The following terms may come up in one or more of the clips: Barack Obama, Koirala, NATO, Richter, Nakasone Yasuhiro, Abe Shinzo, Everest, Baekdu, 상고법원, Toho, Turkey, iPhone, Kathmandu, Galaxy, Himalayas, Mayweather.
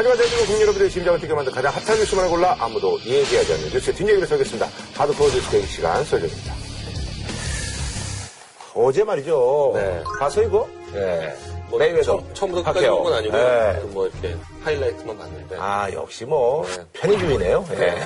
하지만 대한민국 국민 여러분들의 심장을 뛰게 만든 가장 핫한 뉴스만을 골라 아무도 얘기하지 않는 뉴스의 뒷얘기를 소개하겠습니다. 하드코어 뉴스 대기 시간 설정입니다. 어제 말이죠. 네. 봤어 이거? 네. 뭐 메이웨더 처음부터 끝까지 본 건 아니고 네. 뭐 이렇게 하이라이트만 봤는데. 아 역시 뭐 네. 편의점이네요. 네. 네.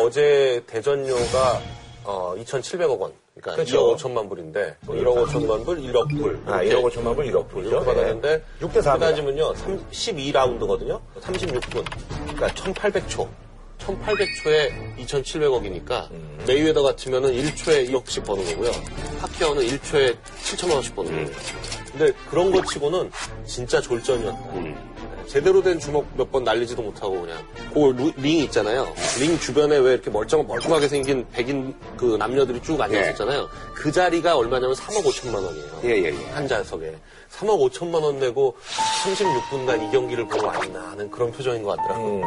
어제 대전료가 2,700억 원. 그러니까 그렇죠. 2억 5천만 불인데 1억 5천만 불, 1억 불. 아, 1억 5천만 불, 1억 불. 이렇게 받았는데 6대 4 따지면요. 12라운드거든요. 36분. 그러니까 1,800초. 1,800초에 2,700억이니까 메이웨더 같으면은 1초에 2억씩 버는 거고요. 파키아오는 1초에 7천만 원씩 버는 거예요. 근데 그런 거 치고는 진짜 졸전이었다. 제대로 된 주먹 몇 번 날리지도 못하고 그냥 그 링 있잖아요. 링 주변에 왜 이렇게 멀쩡하게 생긴 백인 그 남녀들이 쭉 앉아있었잖아요. 예. 그 자리가 얼마냐면 3억 5천만 원이에요. 예예예. 한 좌석에 3억 5천만 원 내고 36분간 이 경기를 보고 왔나 하는 그런 표정인 것 같더라고요.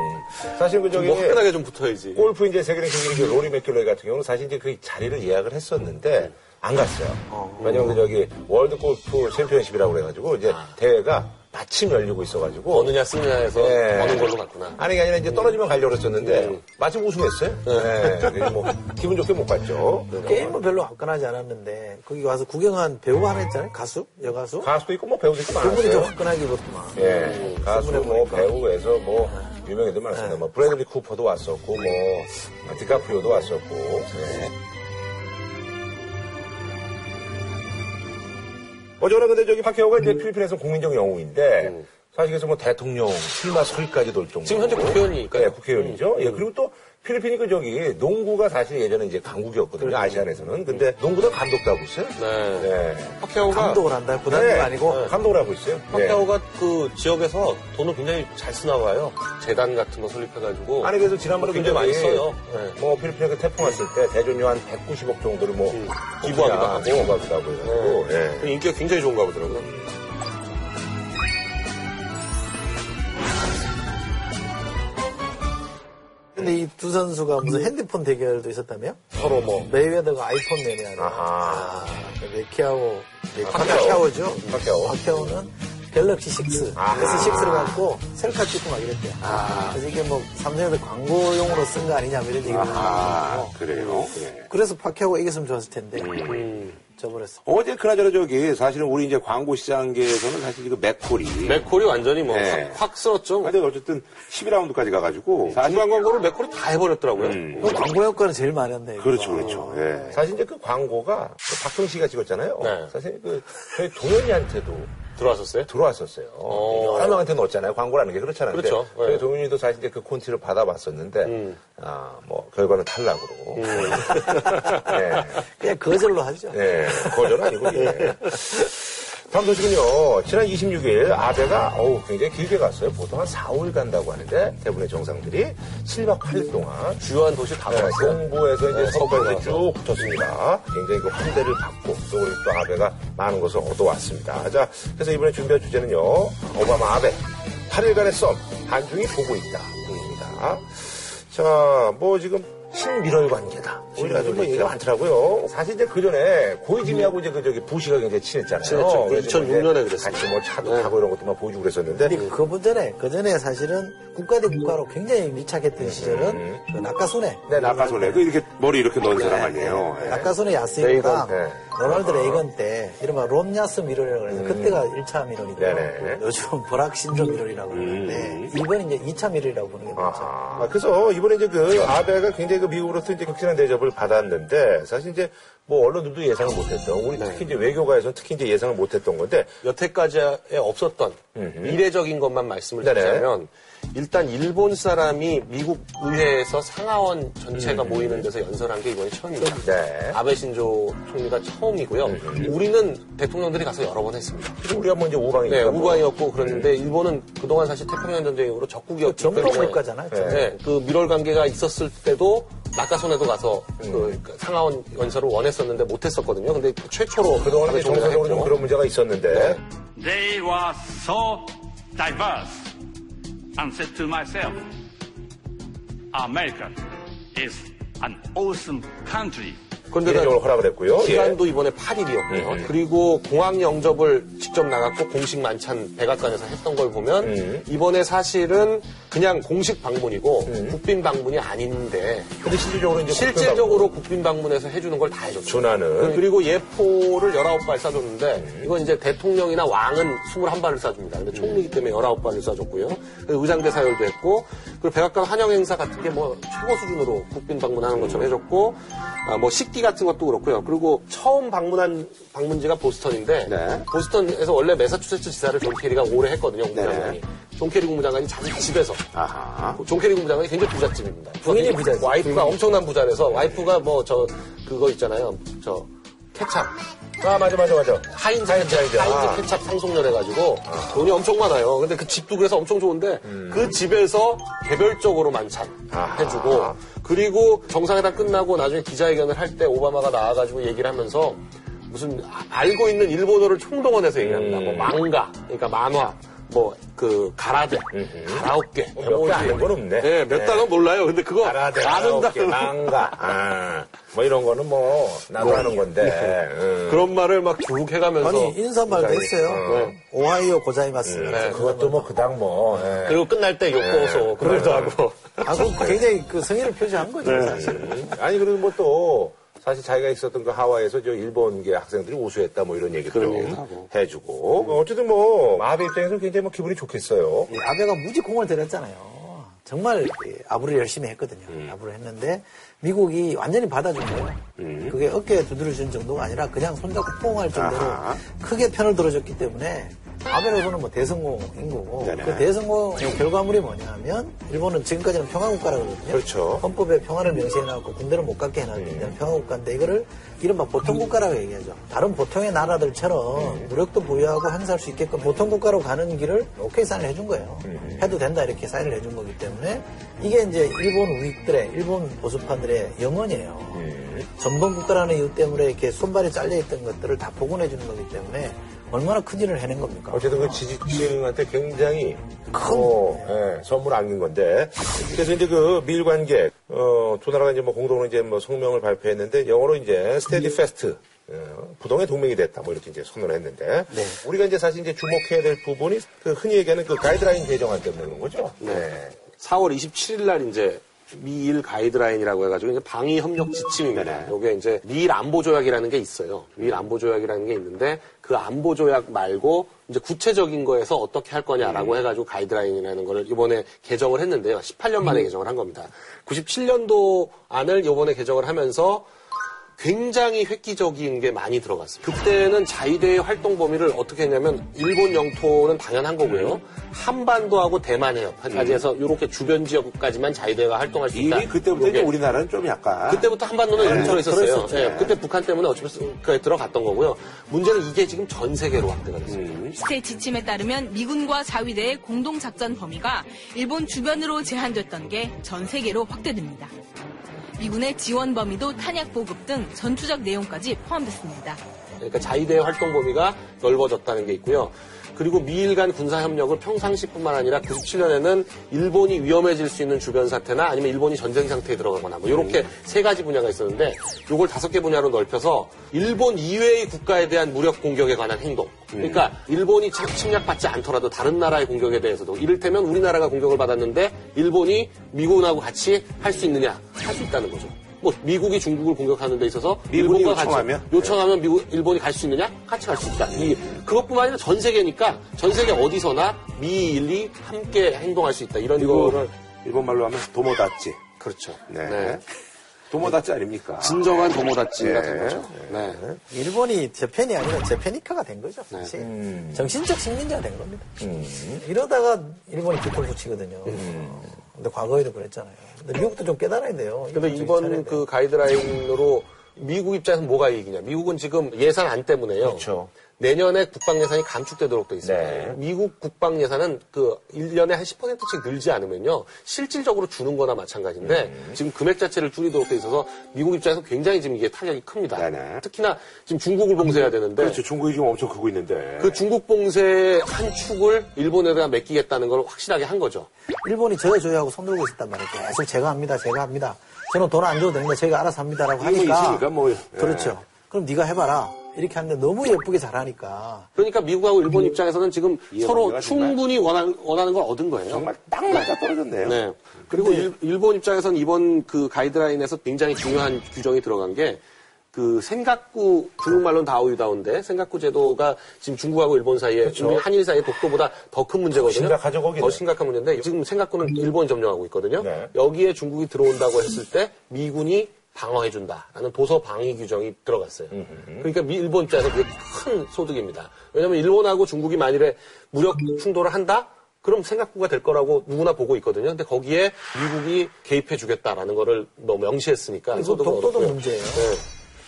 사실 그 저기 뭐 화끈하게 좀 붙어야지. 골프 이제 세계를 경기는 로리 맥길로이 같은 경우는 사실 이제 그 자리를 예약을 했었는데. 안 갔어요. 왜냐면 저기 월드 골프 챔피언십이라고 그래가지고 이제 대회가 마침 열리고 있어가지고 어느냐 쓰느냐에서 네. 어느 걸로 갔구나. 아니 이게 아니라 이제 떨어지면 가려고 했었는데 마침 우승했어요. 네. 네. 뭐 기분 좋게 못 갔죠. 게임은 별로 화끈하지 않았는데 거기 와서 구경한 배우 하나 있잖아요. 가수, 여가수. 가수도 있고 뭐 배우도 있고 많았어요. 그분이 좀 화끈하게 입었구만. 예, 가수 뭐 배우에서 뭐 유명 애들 많습니다. 뭐 브래들리 쿠퍼도 왔었고 뭐 디카프리오도 왔었고. 네. 어제는 근데 저기 파키아오가 이제 필리핀에서 국민적 영웅인데 사실 그래서 뭐 대통령 출마설까지 돌 정도. 지금 현재 국회의원이니까요. 네, 국회의원이죠. 예, 그리고 또 필리핀이 그 저기 농구가 사실 예전에 이제 강국이었거든요. 아시안에서는. 근데 농구도 감독도 하고 있어요. 네. 네. 파키아오가 감독을 한다. 부담도 네. 아니고 감독을 하고 있어요. 파키아오가 네. 그 지역에서 돈을 굉장히 잘 쓰나 봐요. 재단 같은 거 설립해가지고. 아니 그래서 지난번에 굉장히 많이 써요. 네. 뭐 필리핀에 그 태풍 왔을 때 대전료 한 190억 정도를 뭐 기부하기도 하고. 기부하기도 하고. 네. 네. 네. 인기가 굉장히 좋은가 보더라고요. 근데 이 두 선수가 무슨 핸드폰 대결도 있었다며? 서로 뭐. 메이웨더가 아이폰 매니아는. 아하. 파키아오. 파키아오죠? 파키아오. 파키아오는 갤럭시 6. S6를 갖고 셀카 찍고 막 이랬대요. 아. 그래서 이게 뭐 삼성에서 광고용으로 쓴 거 아니냐, 이런 얘기를 하고. 그래요? 그래. 그래서 파키아오가 이겼으면 좋았을 텐데. 저버렸어. 어제 그나저나 저기 사실은 우리 이제 광고 시장계에서는 사실 이거 맥콜이 완전히 뭐 확 쓸었죠. 근데 어쨌든 12라운드까지 가가지고 중간 광고를 맥콜이 다 해버렸더라고요. 그 광고 효과는 제일 많이 한다. 그렇죠. 예. 사실 이제 그 광고가 박형 씨가 찍었잖아요. 네. 사실 그 저희 동현이한테도 들어왔었어요. 여러 명한테 넣었잖아요. 광고라는 게 그렇잖아요. 그렇죠. 저희 네. 동현이도 사실 이제 그 콘티를 받아봤었는데, 뭐, 결과는 탈락으로. 네. 그냥 거절로 하죠. 네. 거절은 아니고, 예. 다음 소식은요. 지난 26일 아베가 굉장히 길게 갔어요. 보통 한 4월 간다고 하는데 대부분의 정상들이 7박 8일 동안 주요한 도시 다 갔어요. 동부에서 이제 서부까지 쭉 붙었습니다. 굉장히 그 환대를 받고 또 아베가 많은 것을 얻어왔습니다. 자, 그래서 이번에 준비한 주제는요. 오바마 아베 8일간의 썸 한중이 보고 있다입니다. 자, 뭐 지금. 신미러의 관계다. 우리가 좀 얘기가 많더라고요. 사실 이제 그 전에 고이즈미하고 이제 그 저기 부시가 굉장히 친했잖아요. 2006년에 그랬어요. 같이 뭐 차도 타고 이런 것도 막 보여주고 그랬었는데. 근데 그 전에 사실은 국가 대 국가로 굉장히 밀착했던 시절은 그 나카소네. 네, 나카소네. 그 이렇게 머리 이렇게 넣은 사람 아니에요. 네. 나카소네 야스히로가 로널드 레이건 때 이른바 롬야스 미러라고 그래서 그때가 1차 미러이고 요즘 버락 신조 미러라고 그러는데 이번에 이제 2차 미러라고 보는 게 맞죠. 아, 그래서 이번에 이제 그 아베가 굉장히 그 미국으로부터 이제 극진한 대접을 받았는데 사실 이제 뭐 언론들도 예상을 못했던 우리 특히 이제 외교가에서는 특히 이제 예상을 못했던 건데 여태까지에 없었던 이례적인 것만 말씀을 드리자면 일단 일본 사람이 미국 의회에서 상하원 전체가 모이는 데서 연설한 게 이번이 처음입니다. 네. 아베 신조 총리가 처음이고요. 우리는 대통령들이 가서 여러 번 했습니다. 우리가 뭐 이제 우방이었고 그랬는데 일본은 그동안 사실 태평양 전쟁으로 적국이었기 때문에 정통 국가잖아요. 네. 그 밀월 관계가 있었을 때도 나카소네도 가서 그 상하원 연설을 원했었는데 못했었거든요. 근데 최초로 그동안 정서적으로 좀 그런 문제가 있었는데. 네. They were so diverse. And said to myself, America is an awesome country. 그런데 허락을 했고요. 시간도 이번에 8일이었고요. 그리고 공항 영접을 직접 나갔고 공식 만찬 백악관에서 했던 걸 보면 이번에 사실은 그냥 공식 방문이고 국빈 방문이 아닌데 근데 실질적으로 이제 실질적으로 국빈 방문에서 해주는 걸 다 해줬어요. 준하는. 그리고 예포를 19발 쏴줬는데 이건 이제 대통령이나 왕은 21발을 쏴줍니다. 근데 총리이기 때문에 19발을 쏴줬고요. 의장대 사열도 했고 그리고 백악관 환영 행사 같은 게 뭐 최고 수준으로 국빈 방문하는 것처럼 해줬고 뭐 식기 같은 것도 그렇고요. 그리고 처음 방문한 방문지가 보스턴인데 네. 보스턴에서 원래 매사추세츠 지사를 존 캐리가 오래 했거든요. 국무장관이. 존 캐리 국무장관이 자기 집에서 아하. 존 캐리 국무장관이 굉장히 부잣집입니다. 본인이 부잣집. 와이프가 엄청난 부자라서 와이프가 뭐 저 그거 있잖아요. 저 케찹. 아 맞아. 하인즈 케찹 상속녀 해가지고 돈이 엄청 많아요. 근데 그 집도 그래서 엄청 좋은데 그 집에서 개별적으로 만찬 해주고 그리고 정상회담 끝나고 나중에 기자회견을 할 때 오바마가 나와가지고 얘기를 하면서 무슨 알고 있는 일본어를 총동원해서 얘기합니다. 뭐 망가 그러니까 만화. 뭐, 그, 가라데, 가라오케. 몇 개 아는 건 없네. 네, 몇 단어는 몰라요. 근데 그거 가라데, 가라오케, 망가. 아, 뭐 이런 거는 뭐, 나도 하는 건데. 그런 말을 막 쭉 해가면서. 아니, 인사말도 했어요. 네. 오하이오 고자이마스. 네, 그것도 뭐, 그닥 뭐. 네. 그리고 끝날 때 욕보소. 네. 그런 것도 하고. 아, 그 굉장히 그 성의를 표시한 거죠, 네. 사실은. 아니, 그리고 뭐 또. 사실 자기가 있었던 그 하와이에서 저 일본계 학생들이 우수했다 뭐 이런 얘기도 해주고 어쨌든 뭐 아베 입장에서는 굉장히 뭐 기분이 좋겠어요. 네, 아베가 무지 공을 들였잖아요. 정말 아부를 열심히 했거든요. 아부를 했는데 미국이 완전히 받아준 거예요. 그게 어깨에 두드려준 정도가 아니라 그냥 손잡고 포옹할 정도로 아하. 크게 편을 들어줬기 때문에 아베로서는 뭐 대성공인 거고 네네. 그 대성공의 결과물이 뭐냐면 일본은 지금까지는 평화국가라 그러거든요. 그렇죠. 헌법에 평화를 명시해놨고 군대를 못 갖게 해놨는데 평화국가인데 이거를 이른바 보통국가라고 얘기하죠. 다른 보통의 나라들처럼 무력도 보유하고 행사할 수 있게끔 보통국가로 가는 길을 오케이 사인을 해준 거예요. 해도 된다 이렇게 사인을 해준 거기 때문에 이게 이제 일본 우익들의 일본 보수파들의 영원이에요. 전범국가라는 이유 때문에 이렇게 손발이 잘려있던 것들을 다 복원해주는 거기 때문에 얼마나 큰 일을 해낸 겁니까? 어쨌든 그 지지층한테 굉장히 큰 예, 선물 안긴 건데. 그래서 이제 그 미일 관계 두 나라가 이제 뭐 공동으로 이제 뭐 성명을 발표했는데 영어로 이제 스테디 패스트 부동의 동맹이 됐다 뭐 이렇게 이제 선언을 했는데 네. 우리가 이제 사실 이제 주목해야 될 부분이 그 흔히 얘기하는 그 가이드라인 개정안 때문에 그런 거죠. 네. 네. 4월 27일 날 이제. 미일 가이드라인이라고 해가지고 이제 방위 협력 지침입니다. 이게 이제 미일 안보 조약이라는 게 있어요. 미일 안보 조약이라는 게 있는데 그 안보 조약 말고 이제 구체적인 거에서 어떻게 할 거냐라고 해가지고 가이드라인이라는 거를 이번에 개정을 했는데요. 18년 만에 개정을 한 겁니다. 97년도 안을 이번에 개정을 하면서 굉장히 획기적인 게 많이 들어갔습니다. 그때는 자위대의 활동 범위를 어떻게 했냐면 일본 영토는 당연한 거고요. 한반도하고 대만 해협까지 해서 이렇게 주변 지역까지만 자위대가 활동할 수 있다. 이미 그때부터 이제 우리나라는 좀 약간. 그때부터 한반도는 영토로 네, 있었어요. 네, 그때 북한 때문에 어차피 들어갔던 거고요. 문제는 이게 지금 전 세계로 확대가 됐습니다. 스테이 지침에 따르면 미군과 자위대의 공동작전 범위가 일본 주변으로 제한됐던 게 전 세계로 확대됩니다. 미군의 지원 범위도 탄약 보급 등 전투적 내용까지 포함됐습니다. 그러니까 자위대의 활동 범위가 넓어졌다는 게 있고요. 그리고 미일 간 군사협력을 평상시뿐만 아니라 97년에는 일본이 위험해질 수 있는 주변 사태나 아니면 일본이 전쟁 상태에 들어가거나 뭐 이렇게 세 가지 분야가 있었는데 이걸 5개 분야로 넓혀서 일본 이외의 국가에 대한 무력 공격에 관한 행동 그러니까 일본이 침략받지 않더라도 다른 나라의 공격에 대해서도 이를테면 우리나라가 공격을 받았는데 일본이 미군하고 같이 할 수 있느냐 할 수 있다는 거죠. 뭐 미국이 중국을 공격하는 데 있어서 일본이 요청하면 미국 일본이 갈 수 있느냐? 같이 갈 수 있다. 그것뿐만 아니라 전 세계니까 전 세계 어디서나 미일이 함께 행동할 수 있다. 이런 이거를 일본 말로 하면 도모다치. 그렇죠. 네. 네. 도모다치 아닙니까? 진정한 도모다치가 된 거죠. 네. 네. 일본이 재팬이 아니라 재패니카가 된 거죠. 사실. 정신적 식민자가 된 겁니다. 이러다가 일본이 뒤통수 치거든요. 근데 과거에도 그랬잖아요. 근데 미국도 좀 깨달아야 돼요. 근데 이번 그 가이드라인으로 미국 입장에서 뭐가 이익이냐. 미국은 지금 예산안 때문에요. 그렇죠. 내년에 국방 예산이 감축되도록 돼 있습니다. 네. 미국 국방 예산은 그 1년에 한 10%씩 늘지 않으면요. 실질적으로 주는 거나 마찬가지인데 지금 금액 자체를 줄이도록 돼 있어서 미국 입장에서 굉장히 지금 이게 타격이 큽니다. 네네. 특히나 지금 중국을 봉쇄해야 되는데. 그렇죠. 중국이 지금 엄청 크고 있는데. 그 중국 봉쇄의 한 축을 일본에다가 맡기겠다는 걸 확실하게 한 거죠. 일본이 저요 하고 손들고 있었단 말이에요. 계속 제가 합니다. 저는 돈 안 줘도 되는데 저희가 알아서 합니다라고 하니까. 그러니까 뭐. 예. 그렇죠. 그럼 네가 해봐라. 이렇게 하는데 너무 예쁘게 잘하니까. 그러니까 미국하고 일본 입장에서는 지금 서로 충분히 원하는 걸 얻은 거예요. 정말 딱 맞아 떨어졌네요. 네. 그리고 일본 입장에서는 이번 그 가이드라인에서 굉장히 중요한 규정이 들어간 게 그 생각구, 중국말로는 다우유다운데 생각구 제도가 지금 중국하고 일본 사이에, 그렇죠. 한일 사이의 독도보다 더 큰 문제거든요. 심각하죠, 거기는. 더 심각한 문제인데 지금 생각구는 일본이 점령하고 있거든요. 네. 여기에 중국이 들어온다고 했을 때 미군이 방어해준다라는 도서 방위 규정이 들어갔어요. 그러니까 일본 입장에서 그게 큰 소득입니다. 왜냐하면 일본하고 중국이 만일에 무력 충돌을 한다? 그럼 생각구가 될 거라고 누구나 보고 있거든요. 근데 거기에 미국이 개입해주겠다라는 거를 너무 명시했으니까. 그리고 독도도 문제예요. 네.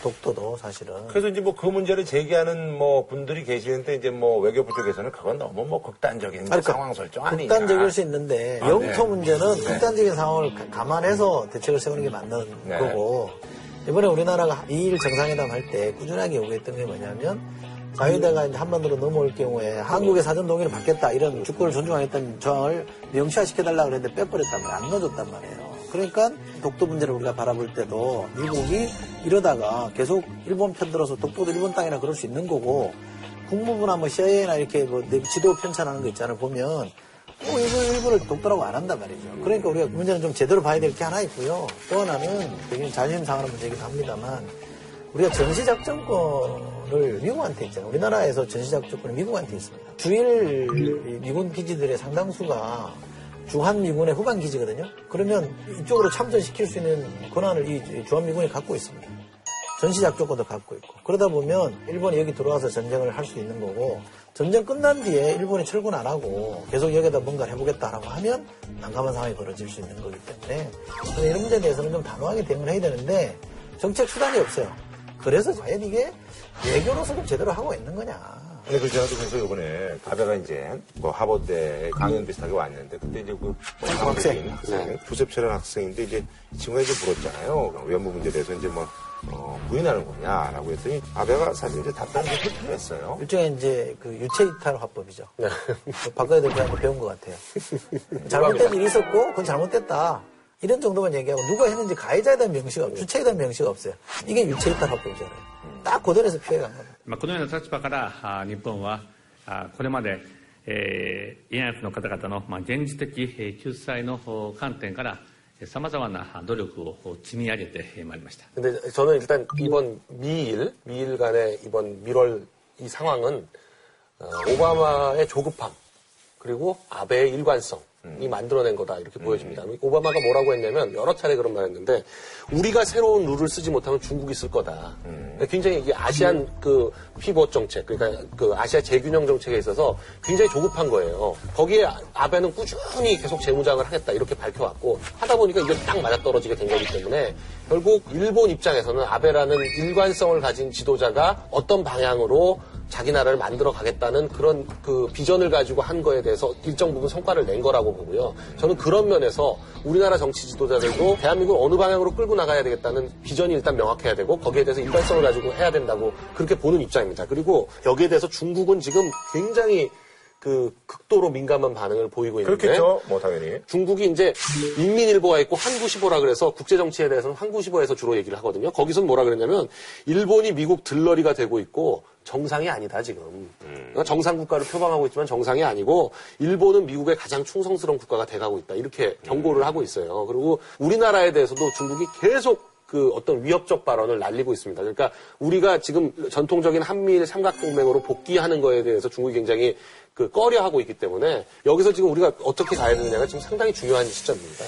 독도도 사실은. 그래서 이제 뭐 그 문제를 제기하는 뭐 분들이 계시는데 이제 뭐 외교부 쪽에서는 그건 너무 뭐 극단적인 상황 설정 아니냐. 극단적일 수 있는데 영토 문제는 극단적인 상황을 감안해서 대책을 세우는 게 맞는 거고, 이번에 우리나라가 2일 정상회담 할 때 꾸준하게 요구했던 게 뭐냐면 자유대가 이제 한반도로 넘어올 경우에 한국의 사전 동의를 받겠다 이런 주권을 존중하겠다는 저항을 명시화시켜달라고 그랬는데 빼버렸단 말이에요. 안 넣어줬단 말이에요. 그러니까 독도 문제를 우리가 바라볼 때도 미국이 이러다가 계속 일본 편들어서 독도도 일본 땅이나 그럴 수 있는 거고, 국무부나 뭐 CIA나 이렇게 뭐 지도 편찬하는 거 있잖아요. 보면 일본을 독도라고 안 한단 말이죠. 그러니까 우리가 문제는 좀 제대로 봐야 될 게 하나 있고요. 또 하나는 되게 자존심 상하는 문제이기도 합니다만, 우리가 전시작전권을 미국한테 있잖아요. 우리나라에서 전시작전권이 미국한테 있습니다. 주일 미군 기지들의 상당수가 주한미군의 후방기지거든요. 그러면 이쪽으로 참전시킬 수 있는 권한을 이 주한미군이 갖고 있습니다. 전시작전권도 갖고 있고. 그러다 보면 일본이 여기 들어와서 전쟁을 할 수 있는 거고, 전쟁 끝난 뒤에 일본이 철군 안 하고 계속 여기다 뭔가를 해보겠다라고 하면 난감한 상황이 벌어질 수 있는 거기 때문에 이런 문제에 대해서는 좀 단호하게 대응을 해야 되는데 정책 수단이 없어요. 그래서 과연 이게 외교로서 좀 제대로 하고 있는 거냐. 근데 그렇지 않아도 그래서 요번에 가베가 이제 뭐 하버드에 강연 비슷하게 왔는데, 그때 이제 그 학생, 조셉철이라는 학생인데 이제 이 친구가 이제 물었잖아요. 외무 문제에 대해서 이제 뭐 부인하는 거냐라고 했더니 아베가 사실 이제 답변을 했어요. 일종의 이제 그 유체 이탈 화법이죠. 박근혜 대표한테 배운 것 같아요. 잘못된 일이 있었고 그건 잘못됐다. 이런 정도만 얘기하고 누가 했는지 가해자에 대한 명시가 없어요. 주체에 대한 명시가 없어요. 이게 유체 이탈 화법이잖아요. 딱 고전에서 피해간 거예요. このような立場から日本はこれまで慰安婦の方々の現実的救済の観点から様々な努力を積み上げてまいりました。 저는 일단 이번 미일 간의 이번 1월 이 상황은 오바마의 조급함 그리고 아베의 일관성이 만들어낸 거다 이렇게 보여집니다. 오바마가 뭐라고 했냐면 여러 차례 그런 말 했는데, 우리가 새로운 룰을 쓰지 못하면 중국이 쓸 거다. 굉장히 이게 아시안 그 피벗 정책, 그러니까 그 아시아 재균형 정책에 있어서 굉장히 조급한 거예요. 거기에 아베는 꾸준히 계속 재무장을 하겠다 이렇게 밝혀왔고, 하다 보니까 이게 딱 맞아떨어지게 된 거기 때문에 결국 일본 입장에서는 아베라는 일관성을 가진 지도자가 어떤 방향으로 자기 나라를 만들어 가겠다는 그런 그 비전을 가지고 한 거에 대해서 일정 부분 성과를 낸 거라고 보고요. 저는 그런 면에서 우리나라 정치 지도자들도 대한민국을 어느 방향으로 끌고 나가야 되겠다는 비전이 일단 명확해야 되고, 거기에 대해서 일관성을 가지고 해야 된다고 그렇게 보는 입장입니다. 그리고 여기에 대해서 중국은 지금 굉장히 그 극도로 민감한 반응을 보이고 있는데, 그렇겠죠. 뭐 당연히 중국이 이제 인민일보가 있고 환구시보라 그래서 국제 정치에 대해서는 환구시보에서 주로 얘기를 하거든요. 거기서는 뭐라 그랬냐면 일본이 미국 들러리가 되고 있고 정상이 아니다 지금. 그러니까 정상 국가를 표방하고 있지만 정상이 아니고 일본은 미국의 가장 충성스러운 국가가 돼가고 있다 이렇게 경고를 하고 있어요. 그리고 우리나라에 대해서도 중국이 계속 그 어떤 위협적 발언을 날리고 있습니다. 그러니까 우리가 지금 전통적인 한미일 삼각동맹으로 복귀하는 거에 대해서 중국이 굉장히 그 꺼려하고 있기 때문에 여기서 지금 우리가 어떻게 가야 되느냐가 지금 상당히 중요한 시점입니다.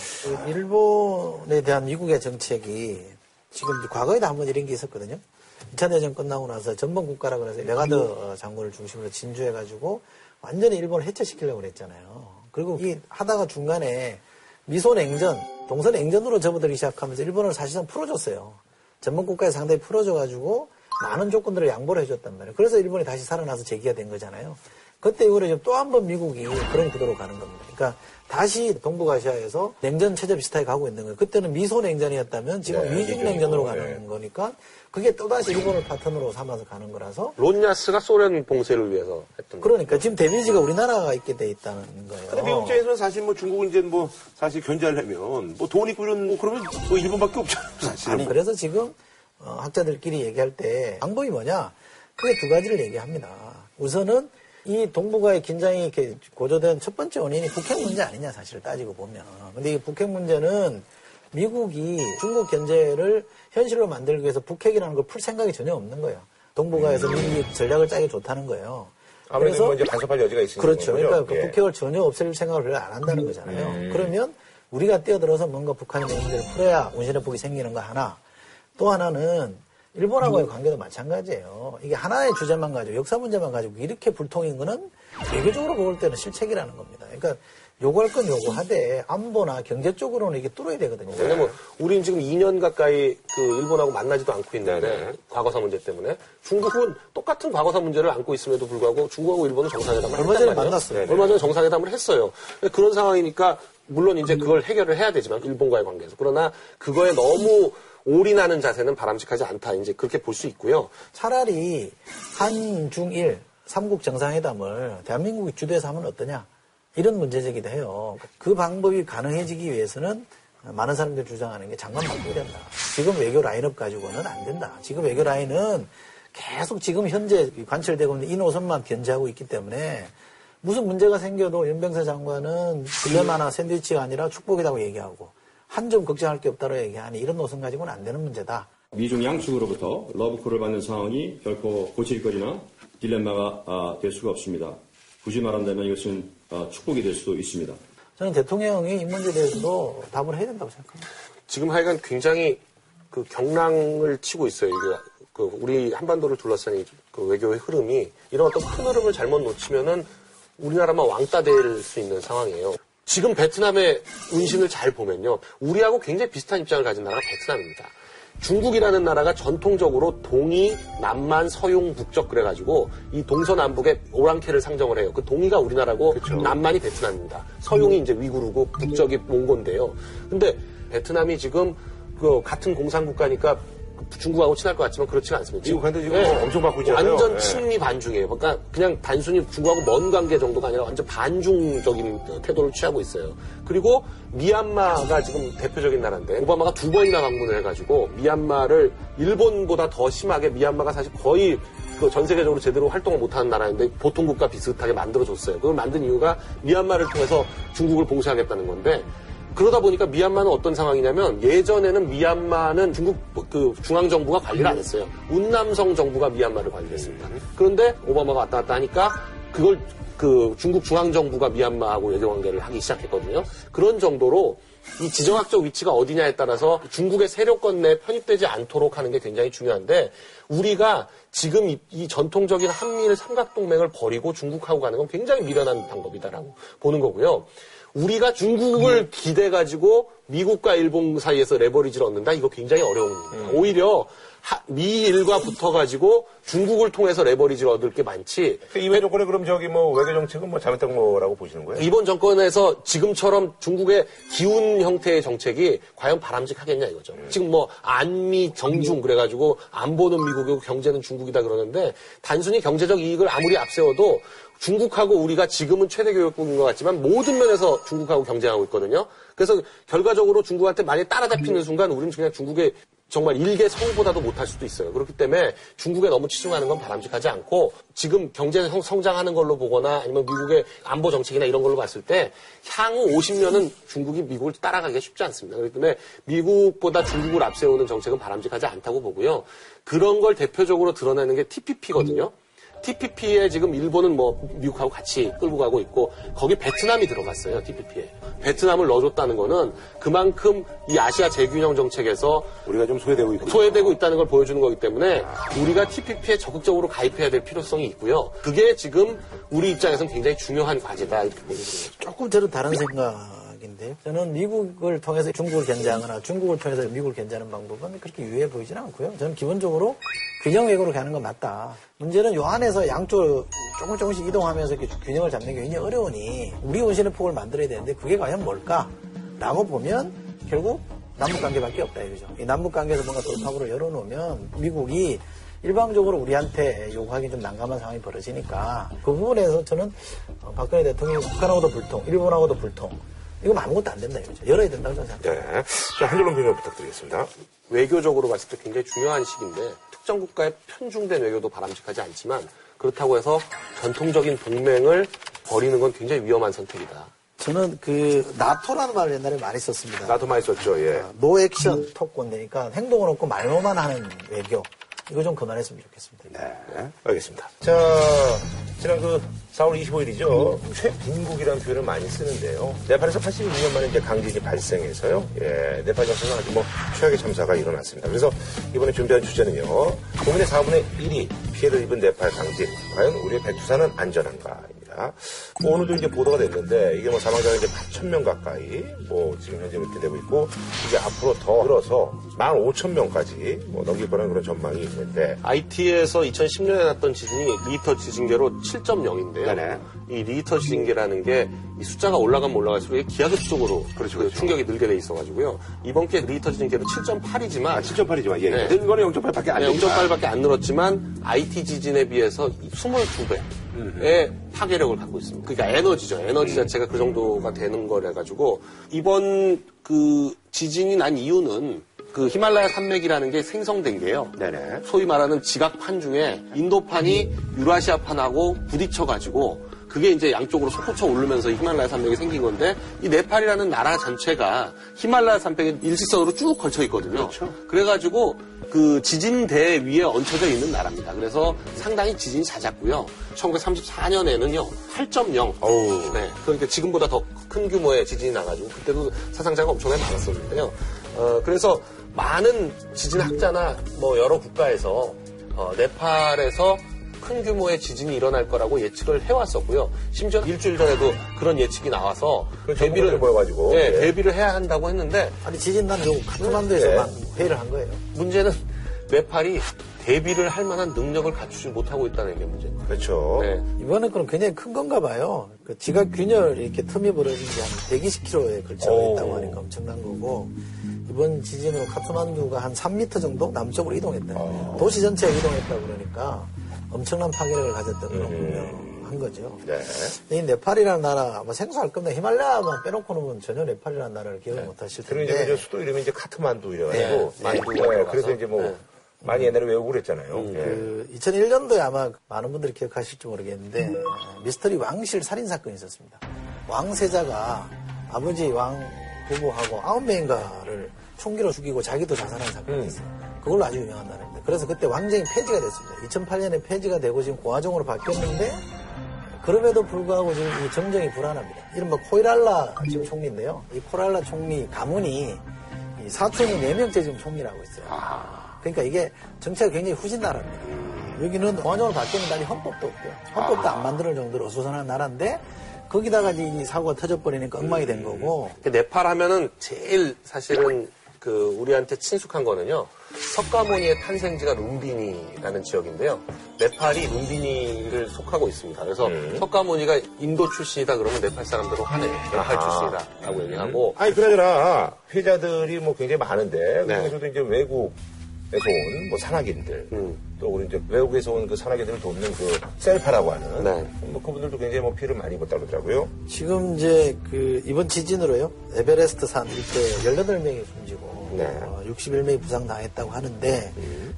일본에 대한 미국의 정책이 지금 과거에도 한번 이런 게 있었거든요. 2차 대전 끝나고 나서 전범 국가라고 해서 레가드 장군을 중심으로 진주해가지고 완전히 일본을 해체시키려고 그랬잖아요. 그리고 이 하다가 중간에 미소냉전, 동서냉전으로 접어들기 시작하면서 일본을 사실상 풀어줬어요. 전범국가에 상당히 풀어줘가지고 많은 조건들을 양보를 해줬단 말이에요. 그래서 일본이 다시 살아나서 재기가 된 거잖아요. 그때 이후로 또 한 번 미국이 그런 구도로 가는 겁니다. 그러니까 다시 동북아시아에서 냉전 체제 비슷하게 가고 있는 거예요. 그때는 미소냉전이었다면 지금 위중냉전으로 가는 거니까 그게 또다시 일본을 파트너로 삼아서 가는 거라서. 론야스가 소련 봉쇄를 위해서 했던 거예요. 그러니까 지금 데미지가 우리나라가 있게 돼 있다는 거예요. 근데 미국 입장에서는 사실 뭐 중국은 이제 뭐 사실 견제하려면 뭐 돈 있고 이런 뭐 그러면 뭐 일본밖에 없잖아요. 사실은. 아니, 그래서 지금 학자들끼리 얘기할 때 방법이 뭐냐. 크게 두 가지를 얘기합니다. 우선은 이 동북아의 긴장이 이렇게 고조된 첫 번째 원인이 북핵 문제 아니냐, 사실 따지고 보면. 근데 이 북핵 문제는 미국이 중국 견제를 현실로 만들기 위해서 북핵이라는 걸 풀 생각이 전혀 없는 거예요. 동북아에서 미국이 전략을 짜기 좋다는 거예요. 아무래도 뭐 이제 간섭할 여지가 있으니까. 그렇죠. 거군요. 그러니까 예. 그 북핵을 전혀 없앨 생각을 별로 안 한다는 거잖아요. 그러면 우리가 뛰어들어서 뭔가 북한의 문제를 풀어야 온실의 폭이 생기는 거 하나. 또 하나는 일본하고의 관계도 마찬가지예요. 이게 하나의 주제만 가지고, 역사 문제만 가지고 이렇게 불통인 거는 외교적으로 볼 때는 실책이라는 겁니다. 그러니까 요구할 건 요구하되 안보나 경제 쪽으로는 이게 뚫어야 되거든요. 근데 뭐 우리는 지금 2년 가까이 그 일본하고 만나지도 않고 있는데 과거사 문제 때문에 중국은 똑같은 과거사 문제를 안고 있음에도 불구하고 중국하고 일본은 정상회담을 얼마 전에 만났어요. 네네. 얼마 전에 정상회담을 했어요. 그런 상황이니까 물론 이제 그걸 해결을 해야 되지만 일본과의 관계에서 그러나 그거에 너무 올인하는 자세는 바람직하지 않다. 이제 그렇게 볼 수 있고요. 차라리 한중일 3국 정상회담을 대한민국이 주도해서 하면 어떠냐. 이런 문제제기도 해요. 그 방법이 가능해지기 위해서는 많은 사람들이 주장하는 게 장관 바꿔야 된다. 지금 외교 라인업 가지고는 안 된다. 지금 외교 라인은 계속 지금 현재 관철되고 있는 이 노선만 견제하고 있기 때문에 무슨 문제가 생겨도 연병세 장관은 딜레마나 샌드위치가 아니라 축복이라고 얘기하고 한 점 걱정할 게 없다고 얘기하니 이런 노선 가지고는 안 되는 문제다. 미중 양측으로부터 러브콜을 받는 상황이 결코 고칠 거리나 딜레마가 될 수가 없습니다. 굳이 말한다면 이것은 축복이 될 수도 있습니다. 저는 대통령이 이 문제에 대해서도 답을 해야 된다고 생각합니다. 지금 하여간 굉장히 그 경랑을 치고 있어요. 그 우리 한반도를 둘러싼 그 외교의 흐름이 이런 어떤 큰 흐름을 잘못 놓치면은 우리나라만 왕따 될 수 있는 상황이에요. 지금 베트남의 운신을 잘 보면요. 우리하고 굉장히 비슷한 입장을 가진 나라가 베트남입니다. 중국이라는 나라가 전통적으로 동이, 남만, 서용, 북적 그래가지고 이 동서남북의 오랑캐를 상정을 해요. 그 동이가 우리나라고 그쵸. 남만이 베트남입니다. 서용이 이제 위구르고 북적이 몽고인데요. 근데 베트남이 지금 그 같은 공산국가니까 중국하고 친할 것 같지만 그렇지가 않습니다. 미국한테 지금 네. 엄청 받고 있잖아요. 완전 친미 반중이에요. 그러니까 그냥 단순히 중국하고 먼 관계 정도가 아니라 완전 반중적인 태도를 취하고 있어요. 그리고 미얀마가 지금 대표적인 나라인데 오바마가 두 번이나 방문을 해가지고 미얀마를 일본보다 더 심하게 미얀마가 사실 거의 그 전 세계적으로 제대로 활동을 못하는 나라인데 보통 국가 비슷하게 만들어줬어요. 그걸 만든 이유가 미얀마를 통해서 중국을 봉쇄하겠다는 건데 그러다 보니까 미얀마는 어떤 상황이냐면 예전에는 미얀마는 중국 그 중앙정부가 관리를 안 했어요. 운남성 정부가 미얀마를 관리했습니다. 그런데 오바마가 왔다 갔다 하니까 그걸 그 중국 중앙정부가 미얀마하고 외교관계를 하기 시작했거든요. 그런 정도로 이 지정학적 위치가 어디냐에 따라서 중국의 세력권 내에 편입되지 않도록 하는 게 굉장히 중요한데 우리가 지금 이 전통적인 한미일 삼각동맹을 버리고 중국하고 가는 건 굉장히 미련한 방법이다라고 보는 거고요. 우리가 중국을 기대가지고 미국과 일본 사이에서 레버리지를 얻는다? 이거 굉장히 어려운 겁니다. 오히려 미일과 붙어가지고 중국을 통해서 레버리지를 얻을 게 많지. 이번 정권에 그럼 저기 뭐 외교정책은 뭐 잘못된 거라고 보시는 거예요? 이번 정권에서 지금처럼 중국의 기운 형태의 정책이 과연 바람직하겠냐 이거죠. 지금 뭐 안미 정중 그래가지고 안보는 미국이고 경제는 중국이다 그러는데 단순히 경제적 이익을 아무리 앞세워도 중국하고 우리가 지금은 최대 교역국인 것 같지만 모든 면에서 중국하고 경쟁하고 있거든요. 그래서 결과적으로 중국한테 많이 따라잡히는 순간 우리는 그냥 중국의 정말 일개 성보다도 못할 수도 있어요. 그렇기 때문에 중국에 너무 치중하는 건 바람직하지 않고 지금 경제 성장하는 걸로 보거나 아니면 미국의 안보 정책이나 이런 걸로 봤을 때 향후 50년은 중국이 미국을 따라가기가 쉽지 않습니다. 그렇기 때문에 미국보다 중국을 앞세우는 정책은 바람직하지 않다고 보고요. 그런 걸 대표적으로 드러내는 게 TPP거든요. TPP에 지금 일본은 뭐 미국하고 같이 끌고 가고 있고 거기 베트남이 들어갔어요. TPP에. 베트남을 넣어줬다는 거는 그만큼 이 아시아 재균형 정책에서 우리가 좀 소외되고 있다는 걸 보여주는 거기 때문에 우리가 TPP에 적극적으로 가입해야 될 필요성이 있고요. 그게 지금 우리 입장에서는 굉장히 중요한 과제다. 이렇게 보는 거죠. 조금 저는 다른 생각인데요. 저는 미국을 통해서 중국을 견제하거나 중국을 통해서 미국을 견제하는 방법은 그렇게 유해 보이진 않고요. 저는 기본적으로 균형 외교로 가는 건 맞다. 문제는 요 안에서 양쪽 조금씩 이동하면서 이렇게 균형을 잡는 게 굉장히 어려우니 우리 온실의 폭을 만들어야 되는데 그게 과연 뭘까라고 보면 결국 남북관계밖에 없다 이거죠. 이 남북관계에서 뭔가 돌파구를 열어놓으면 미국이 일방적으로 우리한테 요구하기 좀 난감한 상황이 벌어지니까 그 부분에서 저는 박근혜 대통령이 북한하고도 불통, 일본하고도 불통 이건 아무것도 안 된다 이거죠. 열어야 된다고 저는 생각합니다. 네. 자, 한 줄로 비교 부탁드리겠습니다. 외교적으로 봤을 때 굉장히 중요한 시기인데 특정 국가에 편중된 외교도 바람직하지 않지만 그렇다고 해서 전통적인 동맹을 버리는 건 굉장히 위험한 선택이다. 저는 그 나토라는 말을 옛날에 많이 썼습니다. 나토 많이 썼죠. 예. 노 액션 턱권 되니까 행동은 없고 말로만 하는 외교. 이거 좀 그만했으면 좋겠습니다. 네, 알겠습니다. 자, 지난 그 4월 25일이죠. 최빈국이라는 표현을 많이 쓰는데요. 네팔에서 82년 만에 이제 강진이 발생해서요. 예, 네팔 정세는 아주 뭐 최악의 참사가 일어났습니다. 그래서 이번에 준비한 주제는요. 국민의 4분의 1이 피해를 입은 네팔 강진. 과연 우리의 백두산은 안전한가입니다. 뭐 오늘도 이제 보도가 됐는데 이게 뭐 사망자가 이제 8,000명 가까이 뭐 지금 현재 이렇게 되고 있고 이제 앞으로 더 늘어서 15,000명까지 뭐 넘길 거라는 그런 전망이 있는데 IT에서 2010년에 났던 지진이 리히터 지진계로 7.0인데요. 네네. 이 리히터 지진계라는 게 이 숫자가 올라가면 올라갈수록 기하급수적으로 그렇죠. 충격이 늘게 돼 있어가지고요. 이번 기회 리히터 지진계로 7.8이지만 아, 7.8이지만 예. 네. 늘 거는 0.8밖에 안 늘었죠. 0.8밖에 안 늘었지만 IT 지진에 비해서 22배의 파괴력을 갖고 있습니다. 그러니까 에너지죠. 에너지 자체가 그 정도가 되는 거라가지고 이번 그 지진이 난 이유는 그 히말라야 산맥이라는 게 생성된 게요. 네네. 소위 말하는 지각판 중에 인도판이 유라시아판하고 부딪혀가지고 그게 이제 양쪽으로 솟구쳐 오르면서 히말라야 산맥이 생긴 건데 이 네팔이라는 나라 전체가 히말라야 산맥에 일직선으로 쭉 걸쳐 있거든요. 그렇죠. 그래가지고 그 지진대 위에 얹혀져 있는 나라입니다. 그래서 상당히 지진이 잦았고요. 1934년에는요 8.0. 어우. 네. 그러니까 지금보다 더 큰 규모의 지진이 나가지고 그때도 사상자가 엄청나게 많았었는데요. 그래서 많은 지진학자나 뭐 여러 국가에서 네팔에서 큰 규모의 지진이 일어날 거라고 예측을 해왔었고요. 심지어 일주일 전에도 그런 예측이 나와서 대비를 보여가지고 네, 예. 대비를 해야 한다고 했는데 아니 지진 난 요 카트만두에서만 회의를 한 거예요. 문제는 네팔이 대비를 할 만한 능력을 갖추지 못하고 있다는 게 문제입니다. 그렇죠. 네. 이번에 그럼 굉장히 큰 건가 봐요. 그 지각 균열 이렇게 틈이 벌어진 게 한 120km에 걸쳐 있다고 하니까 엄청난 거고 이번 지진으로 카트만두가 한 3m 정도 남쪽으로 이동했다. 도시 전체에 이동했다고 그러니까 엄청난 파괴력을 가졌던 그런 분명한 거죠. 네. 이 네팔이라는 나라 아마 생소할 겁니다. 히말라야만 빼놓고는 전혀 네팔이라는 나라를 기억을 못하실 텐데. 그리고 이제 수도 이름이 이제 카트만두 이래가지고 그래서 이제 뭐 많이 옛날에 외우고 그랬잖아요. 그 2001년도에 아마 많은 분들이 기억하실지 모르겠는데 미스터리 왕실 살인 사건이 있었습니다. 왕세자가 아버지 왕 부부하고 9명인가를 총기로 죽이고 자기도 자살한 사건이 있어요. 그걸로 아주 유명한 나라입니다. 그래서 그때 왕정이 폐지가 됐습니다. 2008년에 폐지가 되고 지금 고아정으로 바뀌었는데 그럼에도 불구하고 지금 이 정정이 불안합니다. 이른바 코이랄라 지금 총리인데요. 이 코이랄라 총리 가문이 이 사촌이 4명째 지금 총리라고 있어요. 그러니까 이게 정체가 굉장히 후진 나라입니다. 여기는 고아정으로 바뀌는 날이 헌법도 없고요. 헌법도 안 만들 정도로 어수선한 나라인데 거기다가 이 사고가 터져버리니까 엉망이 된 거고. 네팔 하면은 제일 사실은 그 우리한테 친숙한 거는요. 석가모니의 탄생지가 룸비니라는 지역인데요. 네팔이 룸비니를 속하고 있습니다. 그래서 석가모니가 인도 출신이다 그러면 네팔 사람들은 화내요. 네팔 출신이다라고 얘기하고. 아니 그러잖아. 피해자들이 뭐 굉장히 많은데 네. 그중에서도 이제 외국에서 온 뭐 산악인들 또 우리 이제 외국에서 온 그 산악인들을 돕는 그 셀파라고 하는 뭐 그분들도 굉장히 뭐 피해를 많이 입었다 그러더라고요. 지금 이제 그 이번 지진으로요 에베레스트 산 이렇게 18명이 숨지고. 네. 61명이 부상당했다고 하는데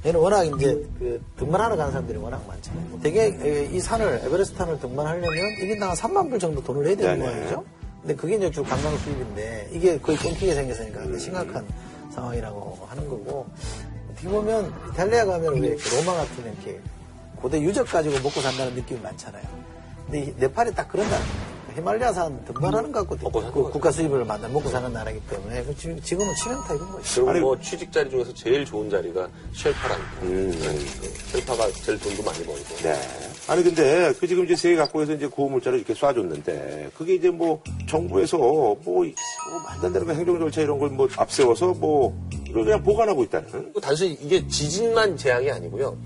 얘는 워낙 이제 그 등반하러 가는 사람들이 워낙 많잖아요. 되게 이 산을 에베레스트 산을 등반하려면 1인당 한 3만 불 정도 돈을 내야 되는 거죠. 근데 그게 이제 주 관광 수입인데 이게 거의 끊기게 생겼으니까 심각한 상황이라고 하는 거고 어떻게 보면 이탈리아 가면 왜 로마 같은 이렇게 고대 유적 가지고 먹고 산다는 느낌이 많잖아요. 근데 네팔이 딱 그런 나라. 히말라야산 등반하는 것 같고 국가 수입을 만나 먹고 사는 나라이기 때문에 지금은 치명타 이런 거죠. 그리고 뭐 취직 자리 중에서 제일 좋은 자리가 쉘파랍니다. 쉘파가 제일 돈도 많이 벌고. 네. 아니 근데 그 지금 이제 세계 각국에서 이제 구호물자를 이렇게 쏴줬는데 그게 이제 뭐 정부에서 뭐 말도 안 되는 거 행정 절차 이런 걸 뭐 앞세워서 뭐 그냥 보관하고 있다는. 단순히 이게 지진만 재앙이 아니고요.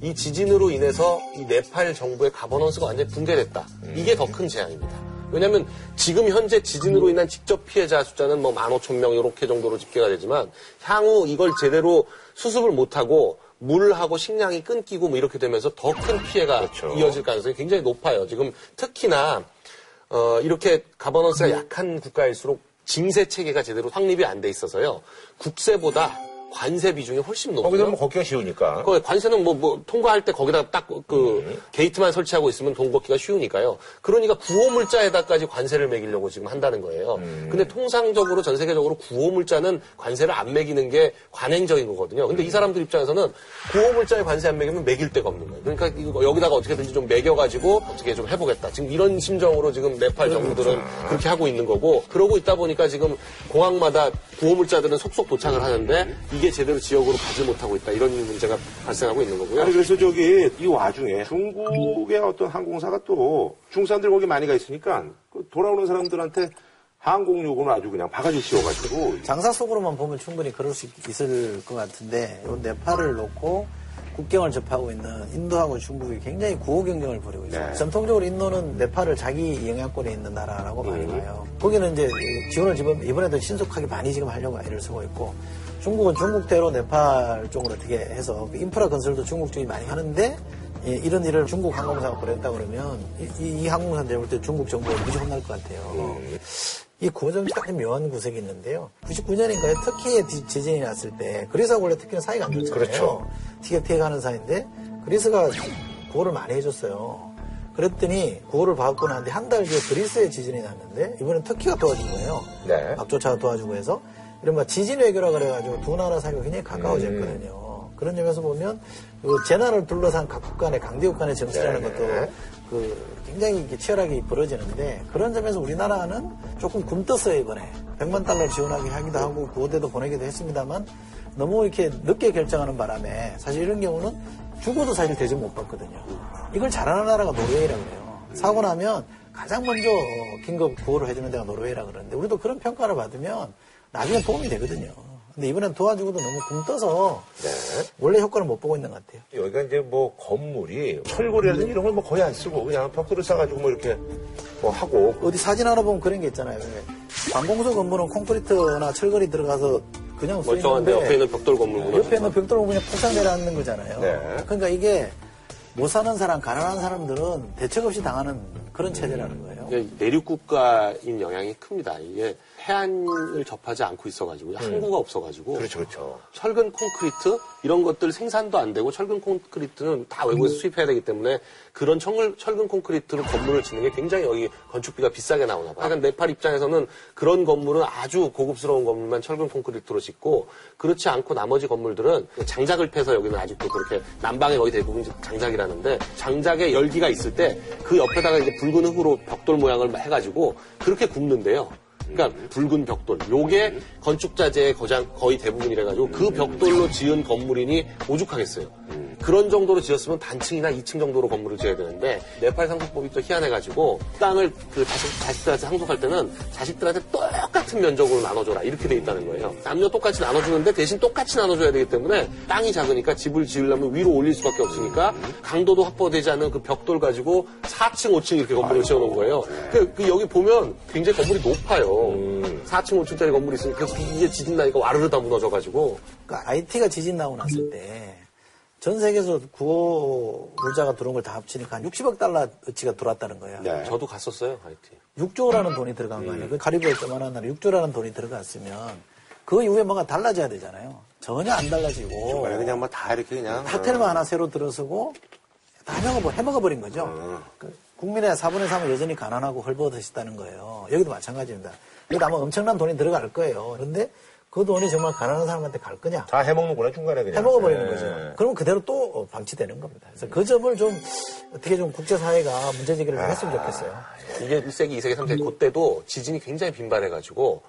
이 지진으로 인해서 이 네팔 정부의 가버넌스가 완전히 붕괴됐다. 이게 더 큰 재앙입니다. 왜냐하면 지금 현재 지진으로 인한 직접 피해자 숫자는 뭐 15,000명 이렇게 정도로 집계가 되지만 향후 이걸 제대로 수습을 못하고 물하고 식량이 끊기고 뭐 이렇게 되면서 더 큰 피해가 이어질 가능성이 굉장히 높아요. 지금 특히나 이렇게 가버넌스가 약한 국가일수록 징세 체계가 제대로 확립이 안 돼 있어서요. 국세보다 관세 비중이 훨씬 높아요. 거기서 뭐 걷기가 쉬우니까. 관세는 뭐 통과할 때 거기다 딱 게이트만 설치하고 있으면 돈 걷기가 쉬우니까요. 그러니까 구호물자에다까지 관세를 매기려고 지금 한다는 거예요. 근데 통상적으로 전 세계적으로 구호물자는 관세를 안 매기는 게 관행적인 거거든요. 근데 이 사람들 입장에서는 구호물자에 관세 안 매기면 매길 데가 없는 거예요. 그러니까 이거 여기다가 어떻게든지 좀 매겨가지고 어떻게 좀 해보겠다. 지금 이런 심정으로 지금 네팔 정부들은 그렇게 하고 있는 거고, 그러고 있다 보니까 지금 공항마다 구호물자들은 속속 도착을 하는데 이게 제대로 지역으로 가지 못하고 있다. 이런 문제가 발생하고 있는 거고요. 아니, 그래서 저기 이 와중에 중국의 어떤 항공사가 또 중국산들 거기 많이 가 있으니까 돌아오는 사람들한테 항공요금을 아주 그냥 바가지 씌워가지고. 장사 속으로만 보면 충분히 그럴 수 있을 것 같은데, 이 네팔을 놓고 국경을 접하고 있는 인도하고 중국이 굉장히 구호 경쟁을 벌이고 있어요. 네. 전통적으로 인도는 네팔을 자기 영향권에 있는 나라라고 많이 봐요. 거기는 이제 지원을 지금 이번에도 신속하게 많이 지금 하려고 애를 쓰고 있고, 중국은 중국대로 네팔 쪽으로 어떻게 해서 인프라 건설도 중국 쪽이 많이 하는데, 예, 이런 일을 중국 항공사가 그랬다 그러면 이 항공사인데 볼 때 중국 정부가 무지 혼날 것 같아요. 이 구호정이 참 묘한 구색이 있는데요. 99년인가에 터키에 지진이 났을 때 그리스하고 원래 터키는 사이가 안 좋잖아요. 그렇죠. 티격태격하는 사이인데 그리스가 구호를 많이 해줬어요. 그랬더니 구호를 받고 나는데 한 달 뒤에 그리스에 지진이 났는데 이번엔 터키가 도와준 거예요. 네. 앞조차가 도와주고 해서 이른바 지진 외교라 그래가지고 두 나라 사이가 굉장히 가까워졌거든요. 그런 점에서 보면 그 재난을 둘러싼 각국 간의 강대국 간의 정세라는 것도 굉장히 치열하게 벌어지는데, 그런 점에서 우리나라는 조금 굼떴어요. 이번에 100만 달러 지원하게 하기도 하고 구호대도 보내기도 했습니다만 너무 이렇게 늦게 결정하는 바람에 사실 이런 경우는 죽어도 사실 대접 못 받거든요. 이걸 잘하는 나라가 노르웨이라고 해요. 사고 나면 가장 먼저 긴급 구호를 해주는 데가 노르웨이라 그러는데 우리도 그런 평가를 받으면 나중에 도움이 되거든요. 근데 이번엔 도와주고도 너무 굼떠서 원래 효과를 못 보고 있는 것 같아요. 여기가 이제 뭐 건물이 철골이라든지 이런 걸 뭐 거의 안 쓰고 그냥 벽돌을 싸가지고 뭐 이렇게 뭐 하고. 어디 사진 하나 보면 그런 게 있잖아요. 관공서 건물은 콘크리트나 철골이 들어가서 그냥 쓰이는데 멀쩡한데 옆에 있는 벽돌 건물은 그냥 폭삭 내려앉는 거잖아요. 네. 그러니까 이게 못 사는 사람, 가난한 사람들은 대책 없이 당하는 그런 체제라는 거예요. 내륙 국가인 영향이 큽니다. 이게 해안을 접하지 않고 있어가지고 항구가 없어가지고. 그렇죠, 그렇죠. 철근 콘크리트 이런 것들 생산도 안 되고 철근 콘크리트는 다 외국에서 수입해야 되기 때문에 그런 철근 콘크리트로 건물을 짓는 게 굉장히 여기 건축비가 비싸게 나오나 봐요. 그러니까 네팔 입장에서는 그런 건물은 아주 고급스러운 건물만 철근 콘크리트로 짓고, 그렇지 않고 나머지 건물들은 장작을 패서, 여기는 아직도 그렇게 난방에 거의 대부분 장작이라는데 장작에 열기가 있을 때 그 옆에다가 이제 붉은 흙으로 벽돌 모양을 해가지고 그렇게 굽는데요. 그러니까 붉은 벽돌, 요게 건축자재의 거의 대부분이라가지고 그 벽돌로 지은 건물이니 오죽하겠어요. 그런 정도로 지었으면 단층이나 2층 정도로 건물을 지어야 되는데 네팔 상속법이 또 희한해가지고 땅을 그 자식들한테 상속할 때는 자식들한테 똑같은 면적으로 나눠줘라 이렇게 돼 있다는 거예요. 남녀 똑같이 나눠주는데 대신 똑같이 나눠줘야 되기 때문에 땅이 작으니까 집을 지으려면 위로 올릴 수밖에 없으니까 강도도 확보되지 않은 그 벽돌 가지고 4층, 5층 이렇게 건물을 지어놓은 거예요. 그 여기 보면 굉장히 건물이 높아요. 4층, 5층짜리 건물이 있으니까 이게 지진 나니까 와르르 다 무너져가지고. 그러니까 IT가 지진 나고 났을 때 전 세계에서 구호물자가 들어온 걸 다 합치니까 한 60억 달러어치가 들어왔다는 거예요. 네. 저도 갔었어요, IT. 6조라는 돈이 들어간 거 아니에요. 가리비에 떠만한 나라 6조라는 돈이 들어갔으면 그 이후에 뭔가 달라져야 되잖아요. 전혀 안 달라지고. 그냥 뭐 다 이렇게 그냥. 호텔만 하나 새로 들어서고 다 해먹어버린 거죠. 국민의 4분의 3은 여전히 가난하고 헐벗으시다는 거예요. 여기도 마찬가지입니다. 여기도 아마 엄청난 돈이 들어갈 거예요. 그런데 그 돈이 정말 가난한 사람한테 갈 거냐? 다 해먹는구나, 중간에 그냥. 해먹어버리는 거죠. 그러면 그대로 또 방치되는 겁니다. 그래서 그 점을 좀 어떻게 좀 국제사회가 문제제기를 좀 했으면 좋겠어요. 이게 1세기, 2세기, 3세기 그때도 지진이 굉장히 빈발해가지고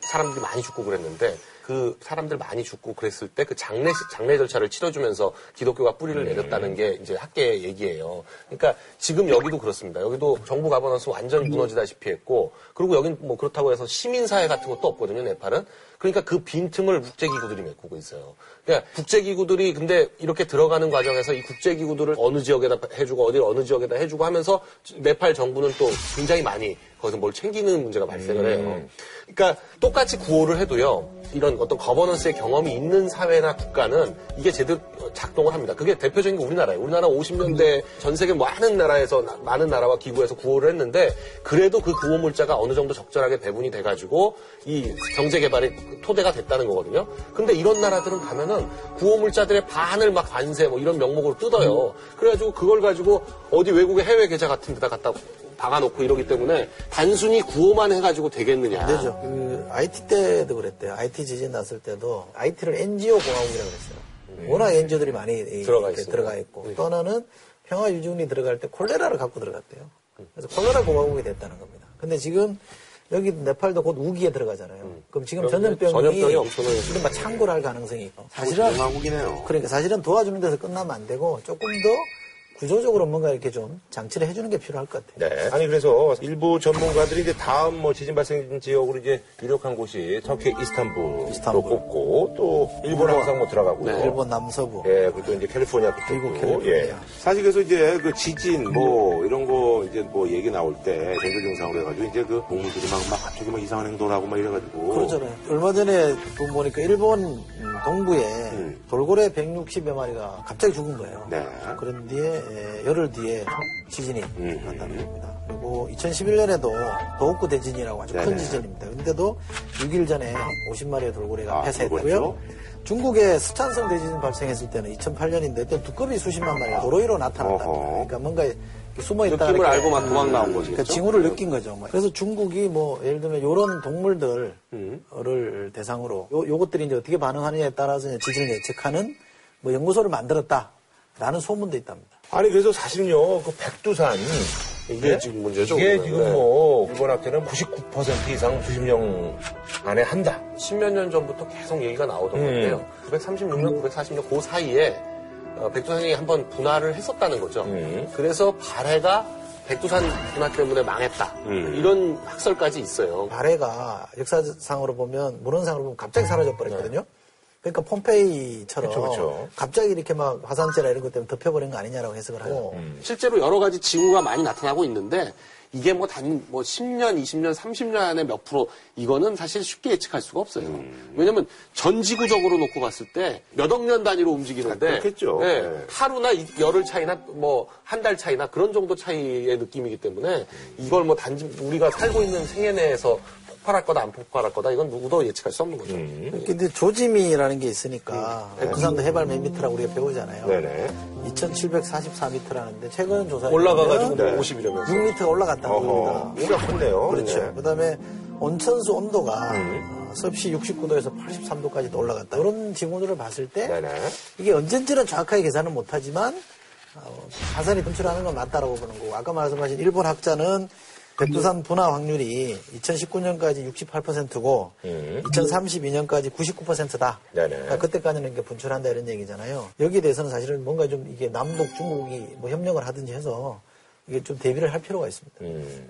사람들이 많이 죽고 그랬는데 그 사람들 많이 죽고 그랬을 때 그 장례 절차를 치러주면서 기독교가 뿌리를 내렸다는 게 이제 학계의 얘기예요. 그러니까 지금 여기도 그렇습니다. 여기도 정부 가버넌스 완전 무너지다시피 했고, 그리고 여긴 뭐 그렇다고 해서 시민사회 같은 것도 없거든요, 네팔은. 그러니까 그 빈틈을 국제기구들이 메꾸고 있어요. 그러니까 국제기구들이 근데 이렇게 들어가는 과정에서 이 국제기구들을 어느 지역에다 해주고 어디 어느 지역에다 해주고 하면서 네팔 정부는 또 굉장히 많이 거기서 뭘 챙기는 문제가 발생을 해요. 그러니까 또 똑같이 구호를 해도요. 이런 어떤 거버넌스의 경험이 있는 사회나 국가는 이게 제대로 작동을 합니다. 그게 대표적인 게 우리나라예요. 우리나라 50년대 전 세계 많은 나라에서 많은 나라와 기구에서 구호를 했는데 그래도 그 구호 물자가 어느 정도 적절하게 배분이 돼가지고 이 경제 개발의 토대가 됐다는 거거든요. 근데 이런 나라들은 가면은 구호 물자들의 반을 막 관세 뭐 이런 명목으로 뜯어요. 그래가지고 그걸 가지고 어디 외국의 해외 계좌 같은 데다 갖다 박아놓고 이러기 때문에 단순히 구호만 해가지고 되겠느냐. 안 되죠. 그 IT 때도 그랬대요. IT 지진 났을 때도 IT를 NGO 공화국이라고 그랬어요. 워낙 NGO들이 많이 들어가 있고 또 하나는 평화유지군이 들어갈 때 콜레라를 갖고 들어갔대요. 그래서 콜레라 공화국이 됐다는 겁니다. 근데 지금 여기 네팔도 곧 우기에 들어가잖아요. 그럼 지금 전염병이 엄청나게 창궐할 가능성이 있고. 사실은 공화국이네요. 그러니까 사실은 도와주는 데서 끝나면 안 되고 조금 더 구조적으로 뭔가 이렇게 좀 장치를 해주는 게 필요할 것 같아요. 네. 아니, 그래서 일부 전문가들이 이제 다음 뭐 지진 발생 지역으로 이제 유력한 곳이 터키 이스탄불로 꼽고 또 일본 항상 뭐 들어가고요. 네. 일본 남서부. 예, 그리고 또 이제 캘리포니아 그쪽도. 캘리포니아. 예. 사실 그래서 이제 그 지진 뭐 이런 거 이제 뭐 얘기 나올 때 전조 증상으로 해가지고 이제 그 동물들이 막 갑자기 막 이상한 행동을 하고 막 이래가지고. 그러잖아요. 얼마 전에 보니까 일본 동부에 돌고래 160여 마리가 갑자기 죽은 거예요. 네. 그런 뒤에 열흘 뒤에 지진이 났다는 겁니다. 그리고 2011년에도 도호쿠 대지진이라고 아주 큰 지진입니다. 근데도 6일 전에 50마리의 돌고래가 폐쇄했고요. 중국의 스촨성 대지진 발생했을 때는 2008년인데 또 두꺼비 수십만 마리가 도로위로 나타났다. 그러니까 뭔가 숨어있다. 느낌을 알고 막 도망 나온 거지. 그러니까 징후를 느낀 거죠. 그래서 중국이 뭐 예를 들면 이런 동물들을 대상으로 요것들이 이제 어떻게 반응하느냐에 따라서 이제 지진을 예측하는 뭐 연구소를 만들었다라는 소문도 있답니다. 아니 그래서 사실은요 그 백두산 이게 지금 문제죠. 이게 그러면. 지금 뭐 일본 학계는 99% 이상 수심령 안에 한다. 십몇 년 전부터 계속 얘기가 나오던 건데요. 936년, 940년 그 사이에 백두산이 한번 분화를 했었다는 거죠. 그래서 발해가 백두산 분화 때문에 망했다. 이런 학설까지 있어요. 발해가 역사상으로 보면 문헌상으로 보면 갑자기 사라져 버렸거든요. 그러니까 폼페이처럼 그쵸. 갑자기 이렇게 막 화산재나 이런 것 때문에 덮여버린 거 아니냐라고 해석을 하고 실제로 여러 가지 징후가 많이 나타나고 있는데 이게 뭐 10년, 20년, 30년 안에 몇 프로 이거는 사실 쉽게 예측할 수가 없어요. 왜냐면 전 지구적으로 놓고 봤을 때 몇 억 년 단위로 움직이는데 그렇겠죠. 네, 네. 하루나 열흘 차이나 뭐 한 달 차이나 그런 정도 차이의 느낌이기 때문에 이걸 뭐 단지 우리가 살고 있는 생애 내에서 폭발할 거다 안 폭발할 거다 이건 누구도 예측할 수 없는 거죠. 근데 조짐이라는 게 있으니까 북한도 해발 몇 미터라고 우리가 배우잖아요. 네네. 2744미터라는데 최근 조사에 올라가가지고 네. 50이라면서 6미터가 올라갔다는 겁니다. 우리가 컸네요. 그렇죠. 네. 그다음에 온천수 온도가 섭씨 69도에서 83도까지도 올라갔다. 이런 징후들을 봤을 때 네네. 이게 언젠지는 정확하게 계산은 못하지만 화산이 분출하는 건 맞다라고 보는 거고 아까 말씀하신 일본 학자는 백두산 분화 확률이 2019년까지 68%고 2032년까지 99%다. 그러니까 그때까지는 이렇게 분출한다 이런 얘기잖아요. 여기에 대해서는 사실은 뭔가 좀 이게 남북 중국이 뭐 협력을 하든지 해서 이게 좀 대비를 할 필요가 있습니다.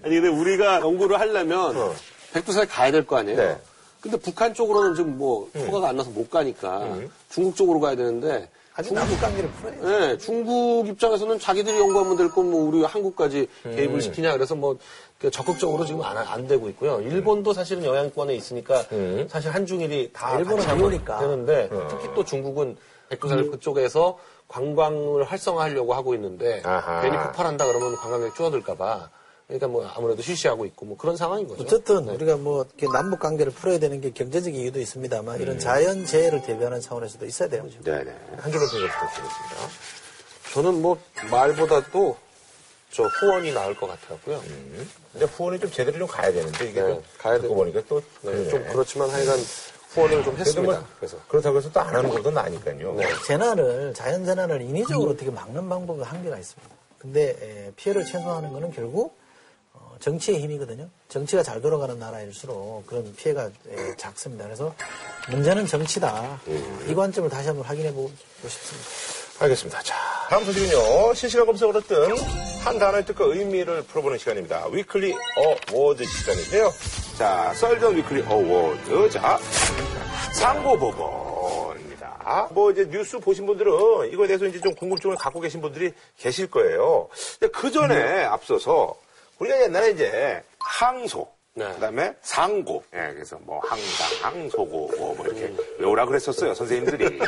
아니 근데 우리가 연구를 하려면 백두산에 가야 될 거 아니에요. 네. 근데 북한 쪽으로는 지금 뭐 허가가 안 나서 못 가니까 중국 쪽으로 가야 되는데. 아직 남북 관계를 풀어야죠. 네, 중국 입장에서는 자기들이 연구하면 될 건 뭐 우리 한국까지 개입을 시키냐 그래서 뭐 적극적으로 지금 안 되고 있고요. 일본도 사실은 영향권에 있으니까 사실 한중일이 다 일본은 잘못이니까 되는데 특히 또 중국은 백두산을 그쪽에서 관광을 활성화하려고 하고 있는데 아하. 괜히 폭발한다 그러면 관광객 줄어들까봐. 그러니까 뭐 아무래도 쉬쉬하고 있고 뭐 그런 상황인 거죠. 어쨌든 네. 우리가 뭐 이렇게 남북 관계를 풀어야 되는 게 경제적 이유도 있습니다만 이런 자연 재해를 대비하는 차원에서도 있어야 되는 거죠. 네네. 한 줄로 부탁드리겠습니다. 저는 뭐 말보다도 저 후원이 나을 것 같았고요. 근데 후원이 좀 제대로 좀 가야 되는데 이게 네. 가야 되고 보니까 또 좀 그렇지만 하여간 후원을 좀 했습니다. 뭐 그래서 그렇다고 해서 또 안 하는 것도 나니까요. 네. 재난을 자연 재난을 인위적으로 어떻게 막는 방법은 한계가 있습니다. 근데 피해를 최소화하는 거는 결국 정치의 힘이거든요. 정치가 잘 돌아가는 나라일수록 그런 피해가 작습니다. 그래서 문제는 정치다. 이 관점을 다시 한번 확인해보고 싶습니다. 알겠습니다. 자, 다음 소식은요. 실시간 검색어로 뜬 한 단어의 뜻과 의미를 풀어보는 시간입니다. 위클리 어워드 시간인데요. 자, 썰던 위클리 어워드. 자, 상고법원입니다. 뭐 이제 뉴스 보신 분들은 이거에 대해서 이제 좀 궁금증을 갖고 계신 분들이 계실 거예요. 근데 그 전에 앞서서 우리가 옛날에 이제 항소, 네. 그다음에 상고. 예, 그래서 뭐 항상, 항소고 뭐 이렇게 외우라 그랬었어요 선생님들이.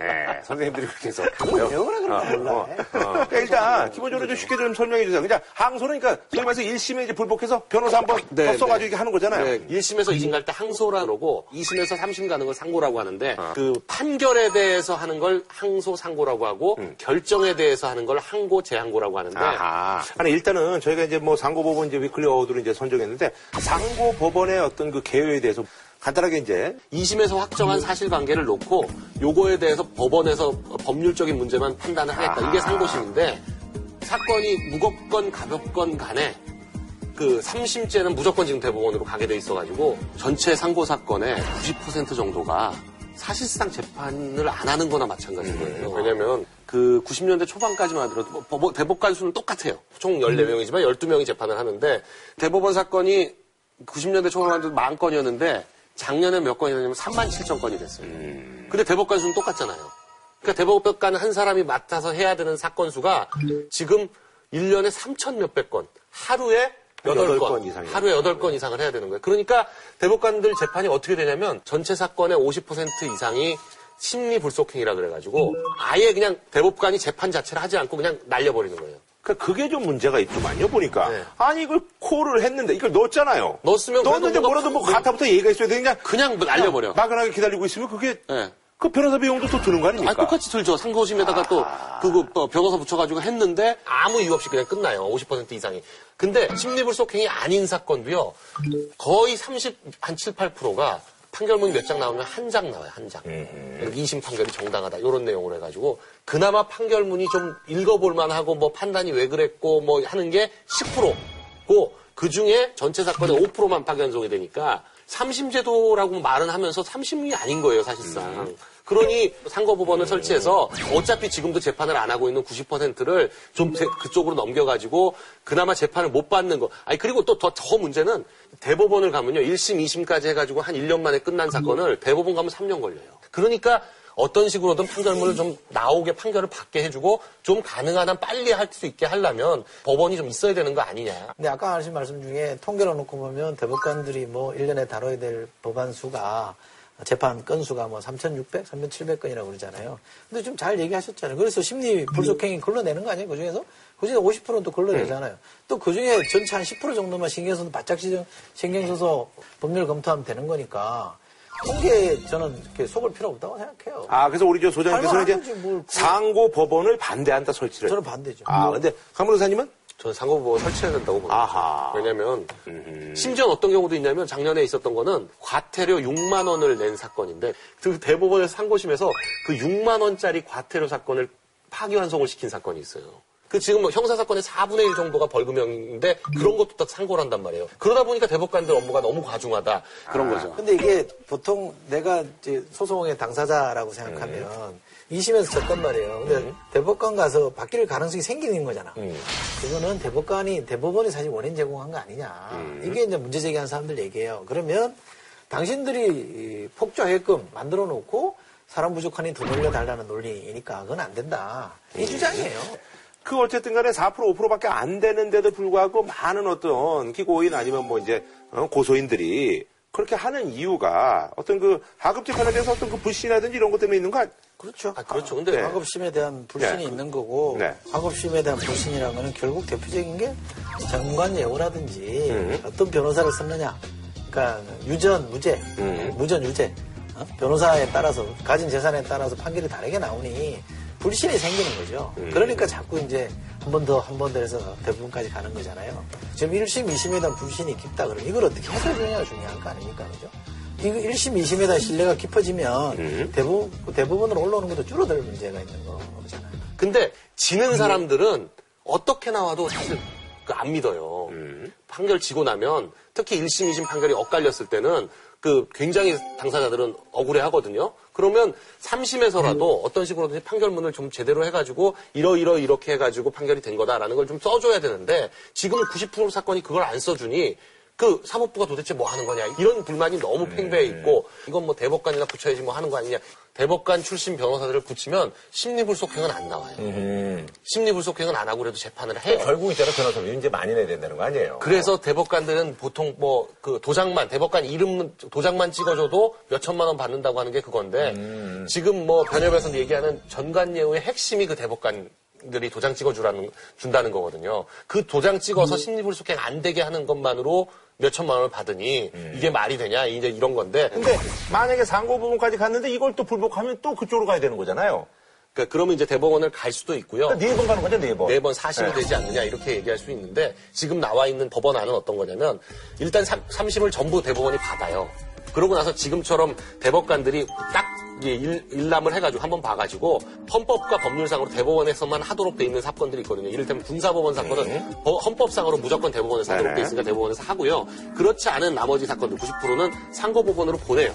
예, 선생님들이 그렇게 해서. 외우라 그랬나 몰라. 그러니까 일단 기본적으로 좀 쉽게 좀 설명해 주세요. 그냥 항소니까 소위 말해서 1심에 이제 불복해서 변호사 한번 섰어가지고 이렇게 하는 거잖아요. 네. 1심에서 2심 갈 때 항소라고 그러고 2심에서 3심 가는 걸 상고라고 하는데 그 판결에 대해서 하는 걸 항소 상고라고 하고 결정에 대해서 하는 걸 항고 재항고라고 하는데. 아하. 아니 일단은 저희가 이제 뭐 상고법원 이제 위클리 어워드로 이제 선정했는데. 상고법원의 어떤 그 개요에 대해서 간단하게 이제 2심에서 확정한 사실관계를 놓고 요거에 대해서 법원에서 법률적인 문제만 판단을 하겠다. 이게 상고심인데 사건이 무겁건 가볍건 간에 그 3심죄는 무조건 지금 대법원으로 가게 돼 있어가지고 전체 상고사건의 90% 정도가 사실상 재판을 안 하는 거나 마찬가지인 거예요. 왜냐면 그 90년대 초반까지만 하더라도 대법관 수는 똑같아요. 총 14명이지만 12명이 재판을 하는데 대법원 사건이 90년대 초반만 해도 10,000건이었는데 작년에 몇 건이냐면 37,000건이 됐어요. 근데 대법관 수는 똑같잖아요. 그러니까 대법관 한 사람이 맡아서 해야 되는 사건 수가 지금 1년에 3,000몇백 건, 하루에 8건 이상. 하루에 8건 이상을 해야 되는 거예요. 그러니까 대법관들 재판이 어떻게 되냐면 전체 사건의 50% 이상이 심리 불속행이라 그래가지고 아예 그냥 대법관이 재판 자체를 하지 않고 그냥 날려버리는 거예요. 그러니까 그게 좀 문제가 있더만요, 보니까. 네. 아니, 이걸 콜을 했는데, 이걸 넣었잖아요. 넣었는데 뭐라도 뭐 가타부터 얘기가 있어야 되냐? 그냥 날려버려. 막연하게 기다리고 있으면 그게. 네. 그 변호사 비용도 또 드는 거 아닙니까? 아, 똑같이 들죠. 상고심에다가 또 그거 변호사 붙여가지고 했는데 아무 이유 없이 그냥 끝나요. 50% 이상이. 근데 심리불속행이 아닌 사건도요. 거의 7~8%가 판결문 몇 장 나오면 한 장 나와요. 한 장. 2심 판결이 정당하다. 이런 내용으로 해가지고 그나마 판결문이 좀 읽어볼만하고 뭐 판단이 왜 그랬고 뭐 하는 게 10%고 그 중에 전체 사건의 5%만 파견송이 되니까. 3심 제도라고 말은 하면서 3심이 아닌 거예요, 사실상. 그러니 상고법원을 설치해서 어차피 지금도 재판을 안 하고 있는 90%를 좀 그쪽으로 넘겨가지고 그나마 재판을 못 받는 거. 아니, 그리고 또 더 문제는 대법원을 가면요. 1심, 2심까지 해가지고 한 1년 만에 끝난 사건을 대법원 가면 3년 걸려요. 그러니까 어떤 식으로든 판결문을 좀 나오게 판결을 받게 해주고 좀 가능한 한 빨리 할 수 있게 하려면 법원이 좀 있어야 되는 거 아니냐. 근데 아까 하신 말씀 중에 통계로 놓고 보면 대법관들이 뭐 1년에 다뤄야 될 법안 수가 재판 건수가 뭐 3,600, 3,700건이라고 그러잖아요. 근데 좀 잘 얘기하셨잖아요. 그래서 심리 불속행이 걸러내는 거 아니에요? 그중에서? 그중에 50%는 또 걸러내잖아요. 또 그중에 전체 한 10% 정도만 신경 써서 바짝 신경 써서 법률 검토하면 되는 거니까 통계 저는 이렇게 속을 필요 없다고 생각해요. 아, 그래서 우리 저 소장님께서는 이제 상고법원을 반대한다 설치를. 저는 반대죠. 아, 근데 강변호사님은? 저는 상고법원 설치해야 된다고 봅니다. 왜냐면 심지어 어떤 경우도 있냐면 작년에 있었던 거는 과태료 6만 원을 낸 사건인데 그 대법원에서 상고심에서 그 6만 원짜리 과태료 사건을 파기환송을 시킨 사건이 있어요. 그 지금 뭐 형사사건의 4분의 1 정도가 벌금형인데 그런 것도 다 상고를 한단 말이에요. 그러다 보니까 대법관들 업무가 너무 과중하다. 그런 거죠. 근데 이게 보통 내가 이제 소송의 당사자라고 생각하면 2심에서 졌단 말이에요. 근데 대법관 가서 바뀔 가능성이 생기는 거잖아. 그거는 대법원이 사실 원인 제공한 거 아니냐. 이게 이제 문제 제기한 사람들 얘기예요. 그러면 당신들이 폭주하게끔 만들어 놓고 사람 부족하니 더 올려달라는 논리니까 그건 안 된다. 이 주장이에요. 그 어쨌든 간에 4%, 5%밖에 안 되는데도 불구하고 많은 어떤 기고인 아니면 뭐 이제 고소인들이 그렇게 하는 이유가 어떤 그 하급 재판에 대해서 어떤 그 불신이라든지 이런 것 때문에 있는 거 아니에요? 그렇죠. 아, 그렇죠. 근데 네. 하급심에 대한 불신이 네. 있는 거고 네. 하급심에 대한 불신이라는 거는 결국 대표적인 게 장관 예우라든지 어떤 변호사를 썼느냐. 그러니까 유전, 무죄, 무전, 유죄. 변호사에 따라서 가진 재산에 따라서 판결이 다르게 나오니 불신이 생기는 거죠. 그러니까 자꾸 이제 한 번 더 해서 대부분까지 가는 거잖아요. 지금 1심, 2심에 대한 불신이 깊다 그러면 이걸 어떻게 해결되느냐가 중요한 거 아닙니까? 그죠? 이거 1심, 2심에 대한 신뢰가 깊어지면 대부분으로 올라오는 것도 줄어들 문제가 있는 거잖아요. 근데 지는 사람들은 어떻게 나와도 사실 안 믿어요. 판결 지고 나면 특히 1심, 2심 판결이 엇갈렸을 때는 그 굉장히 당사자들은 억울해하거든요. 그러면 3심에서라도 어떤 식으로든지 판결문을 좀 제대로 해가지고 이렇게 해가지고 판결이 된 거다라는 걸 좀 써줘야 되는데 지금 90% 사건이 그걸 안 써주니 그 사법부가 도대체 뭐 하는 거냐 이런 불만이 너무 팽배해 있고 이건 뭐 대법관이나 붙여야지 뭐 하는 거 아니냐. 대법관 출신 변호사들을 붙이면 심리불속행은 안 나와요. 심리불속행은 안 하고 그래도 재판을 해요. 결국 있잖아 변호사 이제 많이 내야 된다는 거 아니에요. 그래서 대법관들은 보통 뭐 그 도장만 대법관 이름 도장만 찍어줘도 몇 천만 원 받는다고 하는 게 그건데 지금 뭐 변협에서 얘기하는 전관예우의 핵심이 그 대법관 들이 도장 찍어주라는 준다는 거거든요. 그 도장 찍어서 심리불속행 안 되게 하는 것만으로 몇 천만 원을 받으니 이게 말이 되냐 이제 이런 건데. 근데 만약에 상고법원까지 갔는데 이걸 또 불복하면 또 그쪽으로 가야 되는 거잖아요. 그러니까 그러면 이제 대법원을 갈 수도 있고요. 그러니까 4번 가는 거죠, 4번. 4번 사심이 되지 않느냐 이렇게 얘기할 수 있는데 지금 나와 있는 법원안은 어떤 거냐면 일단 3심을 전부 대법원이 받아요. 그러고 나서 지금처럼 대법관들이 딱 일람을 해가지고 한번 봐가지고 헌법과 법률상으로 대법원에서만 하도록 돼 있는 사건들이 있거든요. 이를테면 군사법원 사건은 헌법상으로 무조건 대법원에서 하도록 돼 있으니까 대법원에서 하고요. 그렇지 않은 나머지 사건들 90%는 상고법원으로 보내요.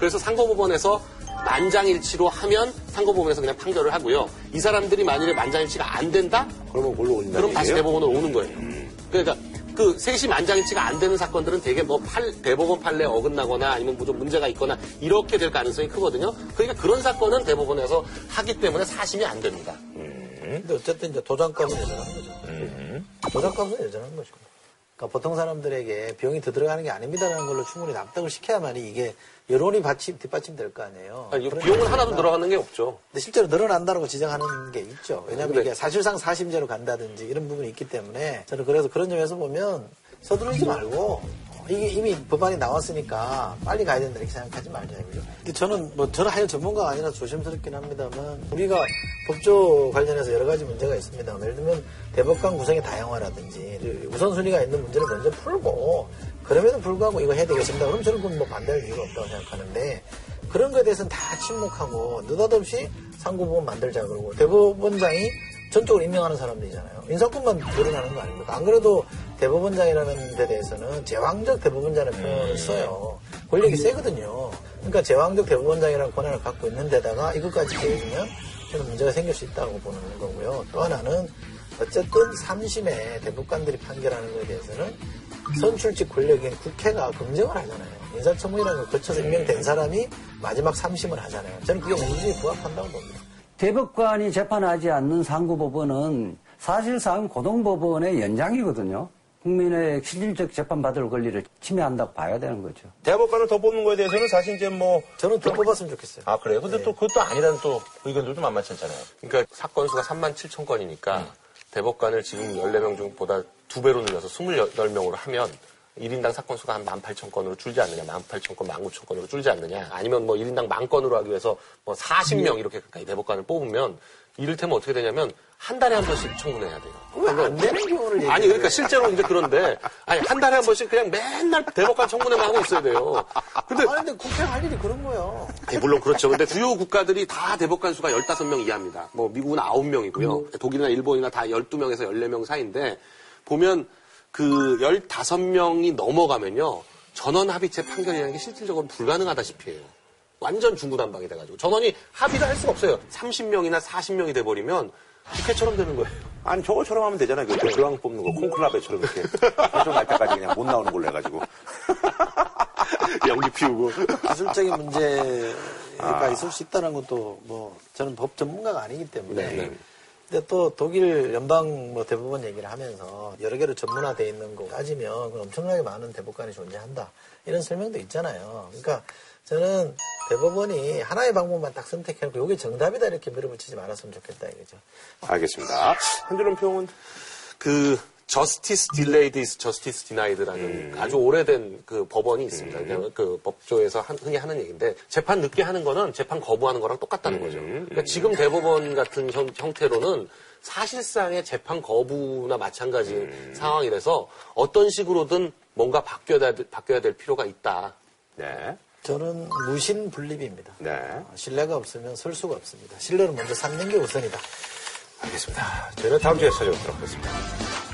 그래서 상고법원에서 만장일치로 하면 상고법원에서 그냥 판결을 하고요. 이 사람들이 만일에 만장일치가 안 된다? 그러면 뭘로 온다? 그럼 다시 대법원으로 오는 거예요. 그러니까 그 셋이 만장일치가 안 되는 사건들은 되게 뭐 대법원 판례 어긋나거나 아니면 뭐 좀 문제가 있거나 이렇게 될 가능성이 크거든요. 그러니까 그런 사건은 대법원에서 하기 때문에 사심이 안 됩니다. 근데 어쨌든 이제 도장값은 여전한 거죠. 도장값은 여전한 거죠. 그러니까 보통 사람들에게 비용이 더 들어가는 게 아닙니다라는 걸로 충분히 납득을 시켜야만이 이게 여론이 뒷받침될 거 아니에요. 아니, 비용은 하나도 늘어가는 게 없죠. 근데 실제로 늘어난다라고 지적하는 게 있죠. 왜냐하면 이게 사실상 사심제로 간다든지 이런 부분이 있기 때문에 저는 그래서 그런 점에서 보면 서두르지 말고 이게 이미 법안이 나왔으니까 빨리 가야 된다 이렇게 생각하지 말자 이거죠. 근데 저는 뭐 저는 하여 전문가가 아니라 조심스럽긴 합니다만 우리가 법조 관련해서 여러 가지 문제가 있습니다. 예를 들면 대법관 구성의 다양화라든지 우선순위가 있는 문제를 먼저 풀고 그럼에도 불구하고 이거 해야 되겠습니다. 그럼 저는 그건 뭐 반대할 이유가 없다고 생각하는데 그런 거에 대해서는 다 침묵하고 느닷없이 상고법원 만들자 그러고 대법원장이 전적으로 임명하는 사람들이잖아요. 인사권만 늘어나는 거 아닙니까? 안 그래도 대법원장이라는 데 대해서는 제왕적 대법원장이라는 표현을 써요. 권력이 세거든요. 그러니까 제왕적 대법원장이라는 권한을 갖고 있는 데다가 이것까지 대해주면 좀 문제가 생길 수 있다고 보는 거고요. 또 하나는 어쨌든 3심에 대법관들이 판결하는 거에 대해서는 선출직 권력인 국회가 검증을 하잖아요. 인사청문이라는 걸 거쳐서 임명된 사람이 마지막 3심을 하잖아요. 저는 그게 민주주의에 부합한다고 봅니다. 대법관이 재판하지 않는 상고법원은 사실상 고등법원의 연장이거든요. 국민의 실질적 재판받을 권리를 침해한다고 봐야 되는 거죠. 대법관을 더 뽑는 거에 대해서는 사실 이제 뭐 저는 더 뽑았으면 좋겠어요. 아 그래요? 근데 또 그것도 아니라는 또 의견들도 만만찮잖아요. 그러니까 사건 수가 37,000건이니까 대법관을 지금 14명 중보다 2배로 늘려서 28명으로 하면 1인당 사건 수가 한 18,000건으로 줄지 않느냐, 18,000건, 19,000건으로 줄지 않느냐, 아니면 뭐 1인당 10,000건으로 하기 위해서 뭐 40명 이렇게 가까이 대법관을 뽑으면 이를테면 어떻게 되냐면 한 달에 한 번씩 청문회해야 돼요. 왜안 되는 경우를 아니 그러니까 실제로 이제 그런데 아니 한 달에 한 번씩 그냥 맨날 대법관 청문회만 하고 있어야 돼요. 근데 국회 할 일이 그런 거예요. 아니 물론 그렇죠. 근데 주요 국가들이 다 대법관 수가 15명 이하입니다. 뭐 미국은 9명이고요. 독일이나 일본이나 다 12명에서 14명 사이인데 보면 그 15명이 넘어가면요. 전원 합의체 판결이라는 게 실질적으로 불가능하다시피 해요. 완전 중구난방이 돼가지고. 전원이 합의를 할 수가 없어요. 30명이나 40명이 돼버리면 국회처럼 되는 거예요. 아니 저거처럼 하면 되잖아요. 그 교황 뽑는 거 콩클라베처럼 이렇게. 결정 날 때까지 그냥 못 나오는 걸로 해가지고. 연기 피우고. 기술적인 문제가 있을 수 있다는 것도 뭐 저는 법 전문가가 아니기 때문에. 네. 근데 또 독일 연방 뭐 대법원 얘기를 하면서 여러 개로 전문화되어 있는 거 따지면 엄청나게 많은 대법관이 존재한다. 이런 설명도 있잖아요. 그러니까 저는 대법원이 하나의 방법만 딱 선택해놓고 이게 정답이다 이렇게 밀어붙이지 말았으면 좋겠다 이거죠. 알겠습니다. 한준원 평은 그 저스티스 딜레이드 이즈 저스티스 디나이드라는 아주 오래된 그 법원이 있습니다. 그 법조에서 흔히 하는 얘기인데 재판 늦게 하는 거는 재판 거부하는 거랑 똑같다는 거죠. 그러니까 지금 대법원 같은 형태로는 사실상의 재판 거부나 마찬가지 상황이라서 어떤 식으로든 뭔가 바뀌어야 될 필요가 있다. 네. 저는 무신분립입니다. 네. 신뢰가 없으면 설 수가 없습니다. 신뢰를 먼저 삼는 게 우선이다. 알겠습니다. 저희는 다음 주에 찾아오도록 하겠습니다.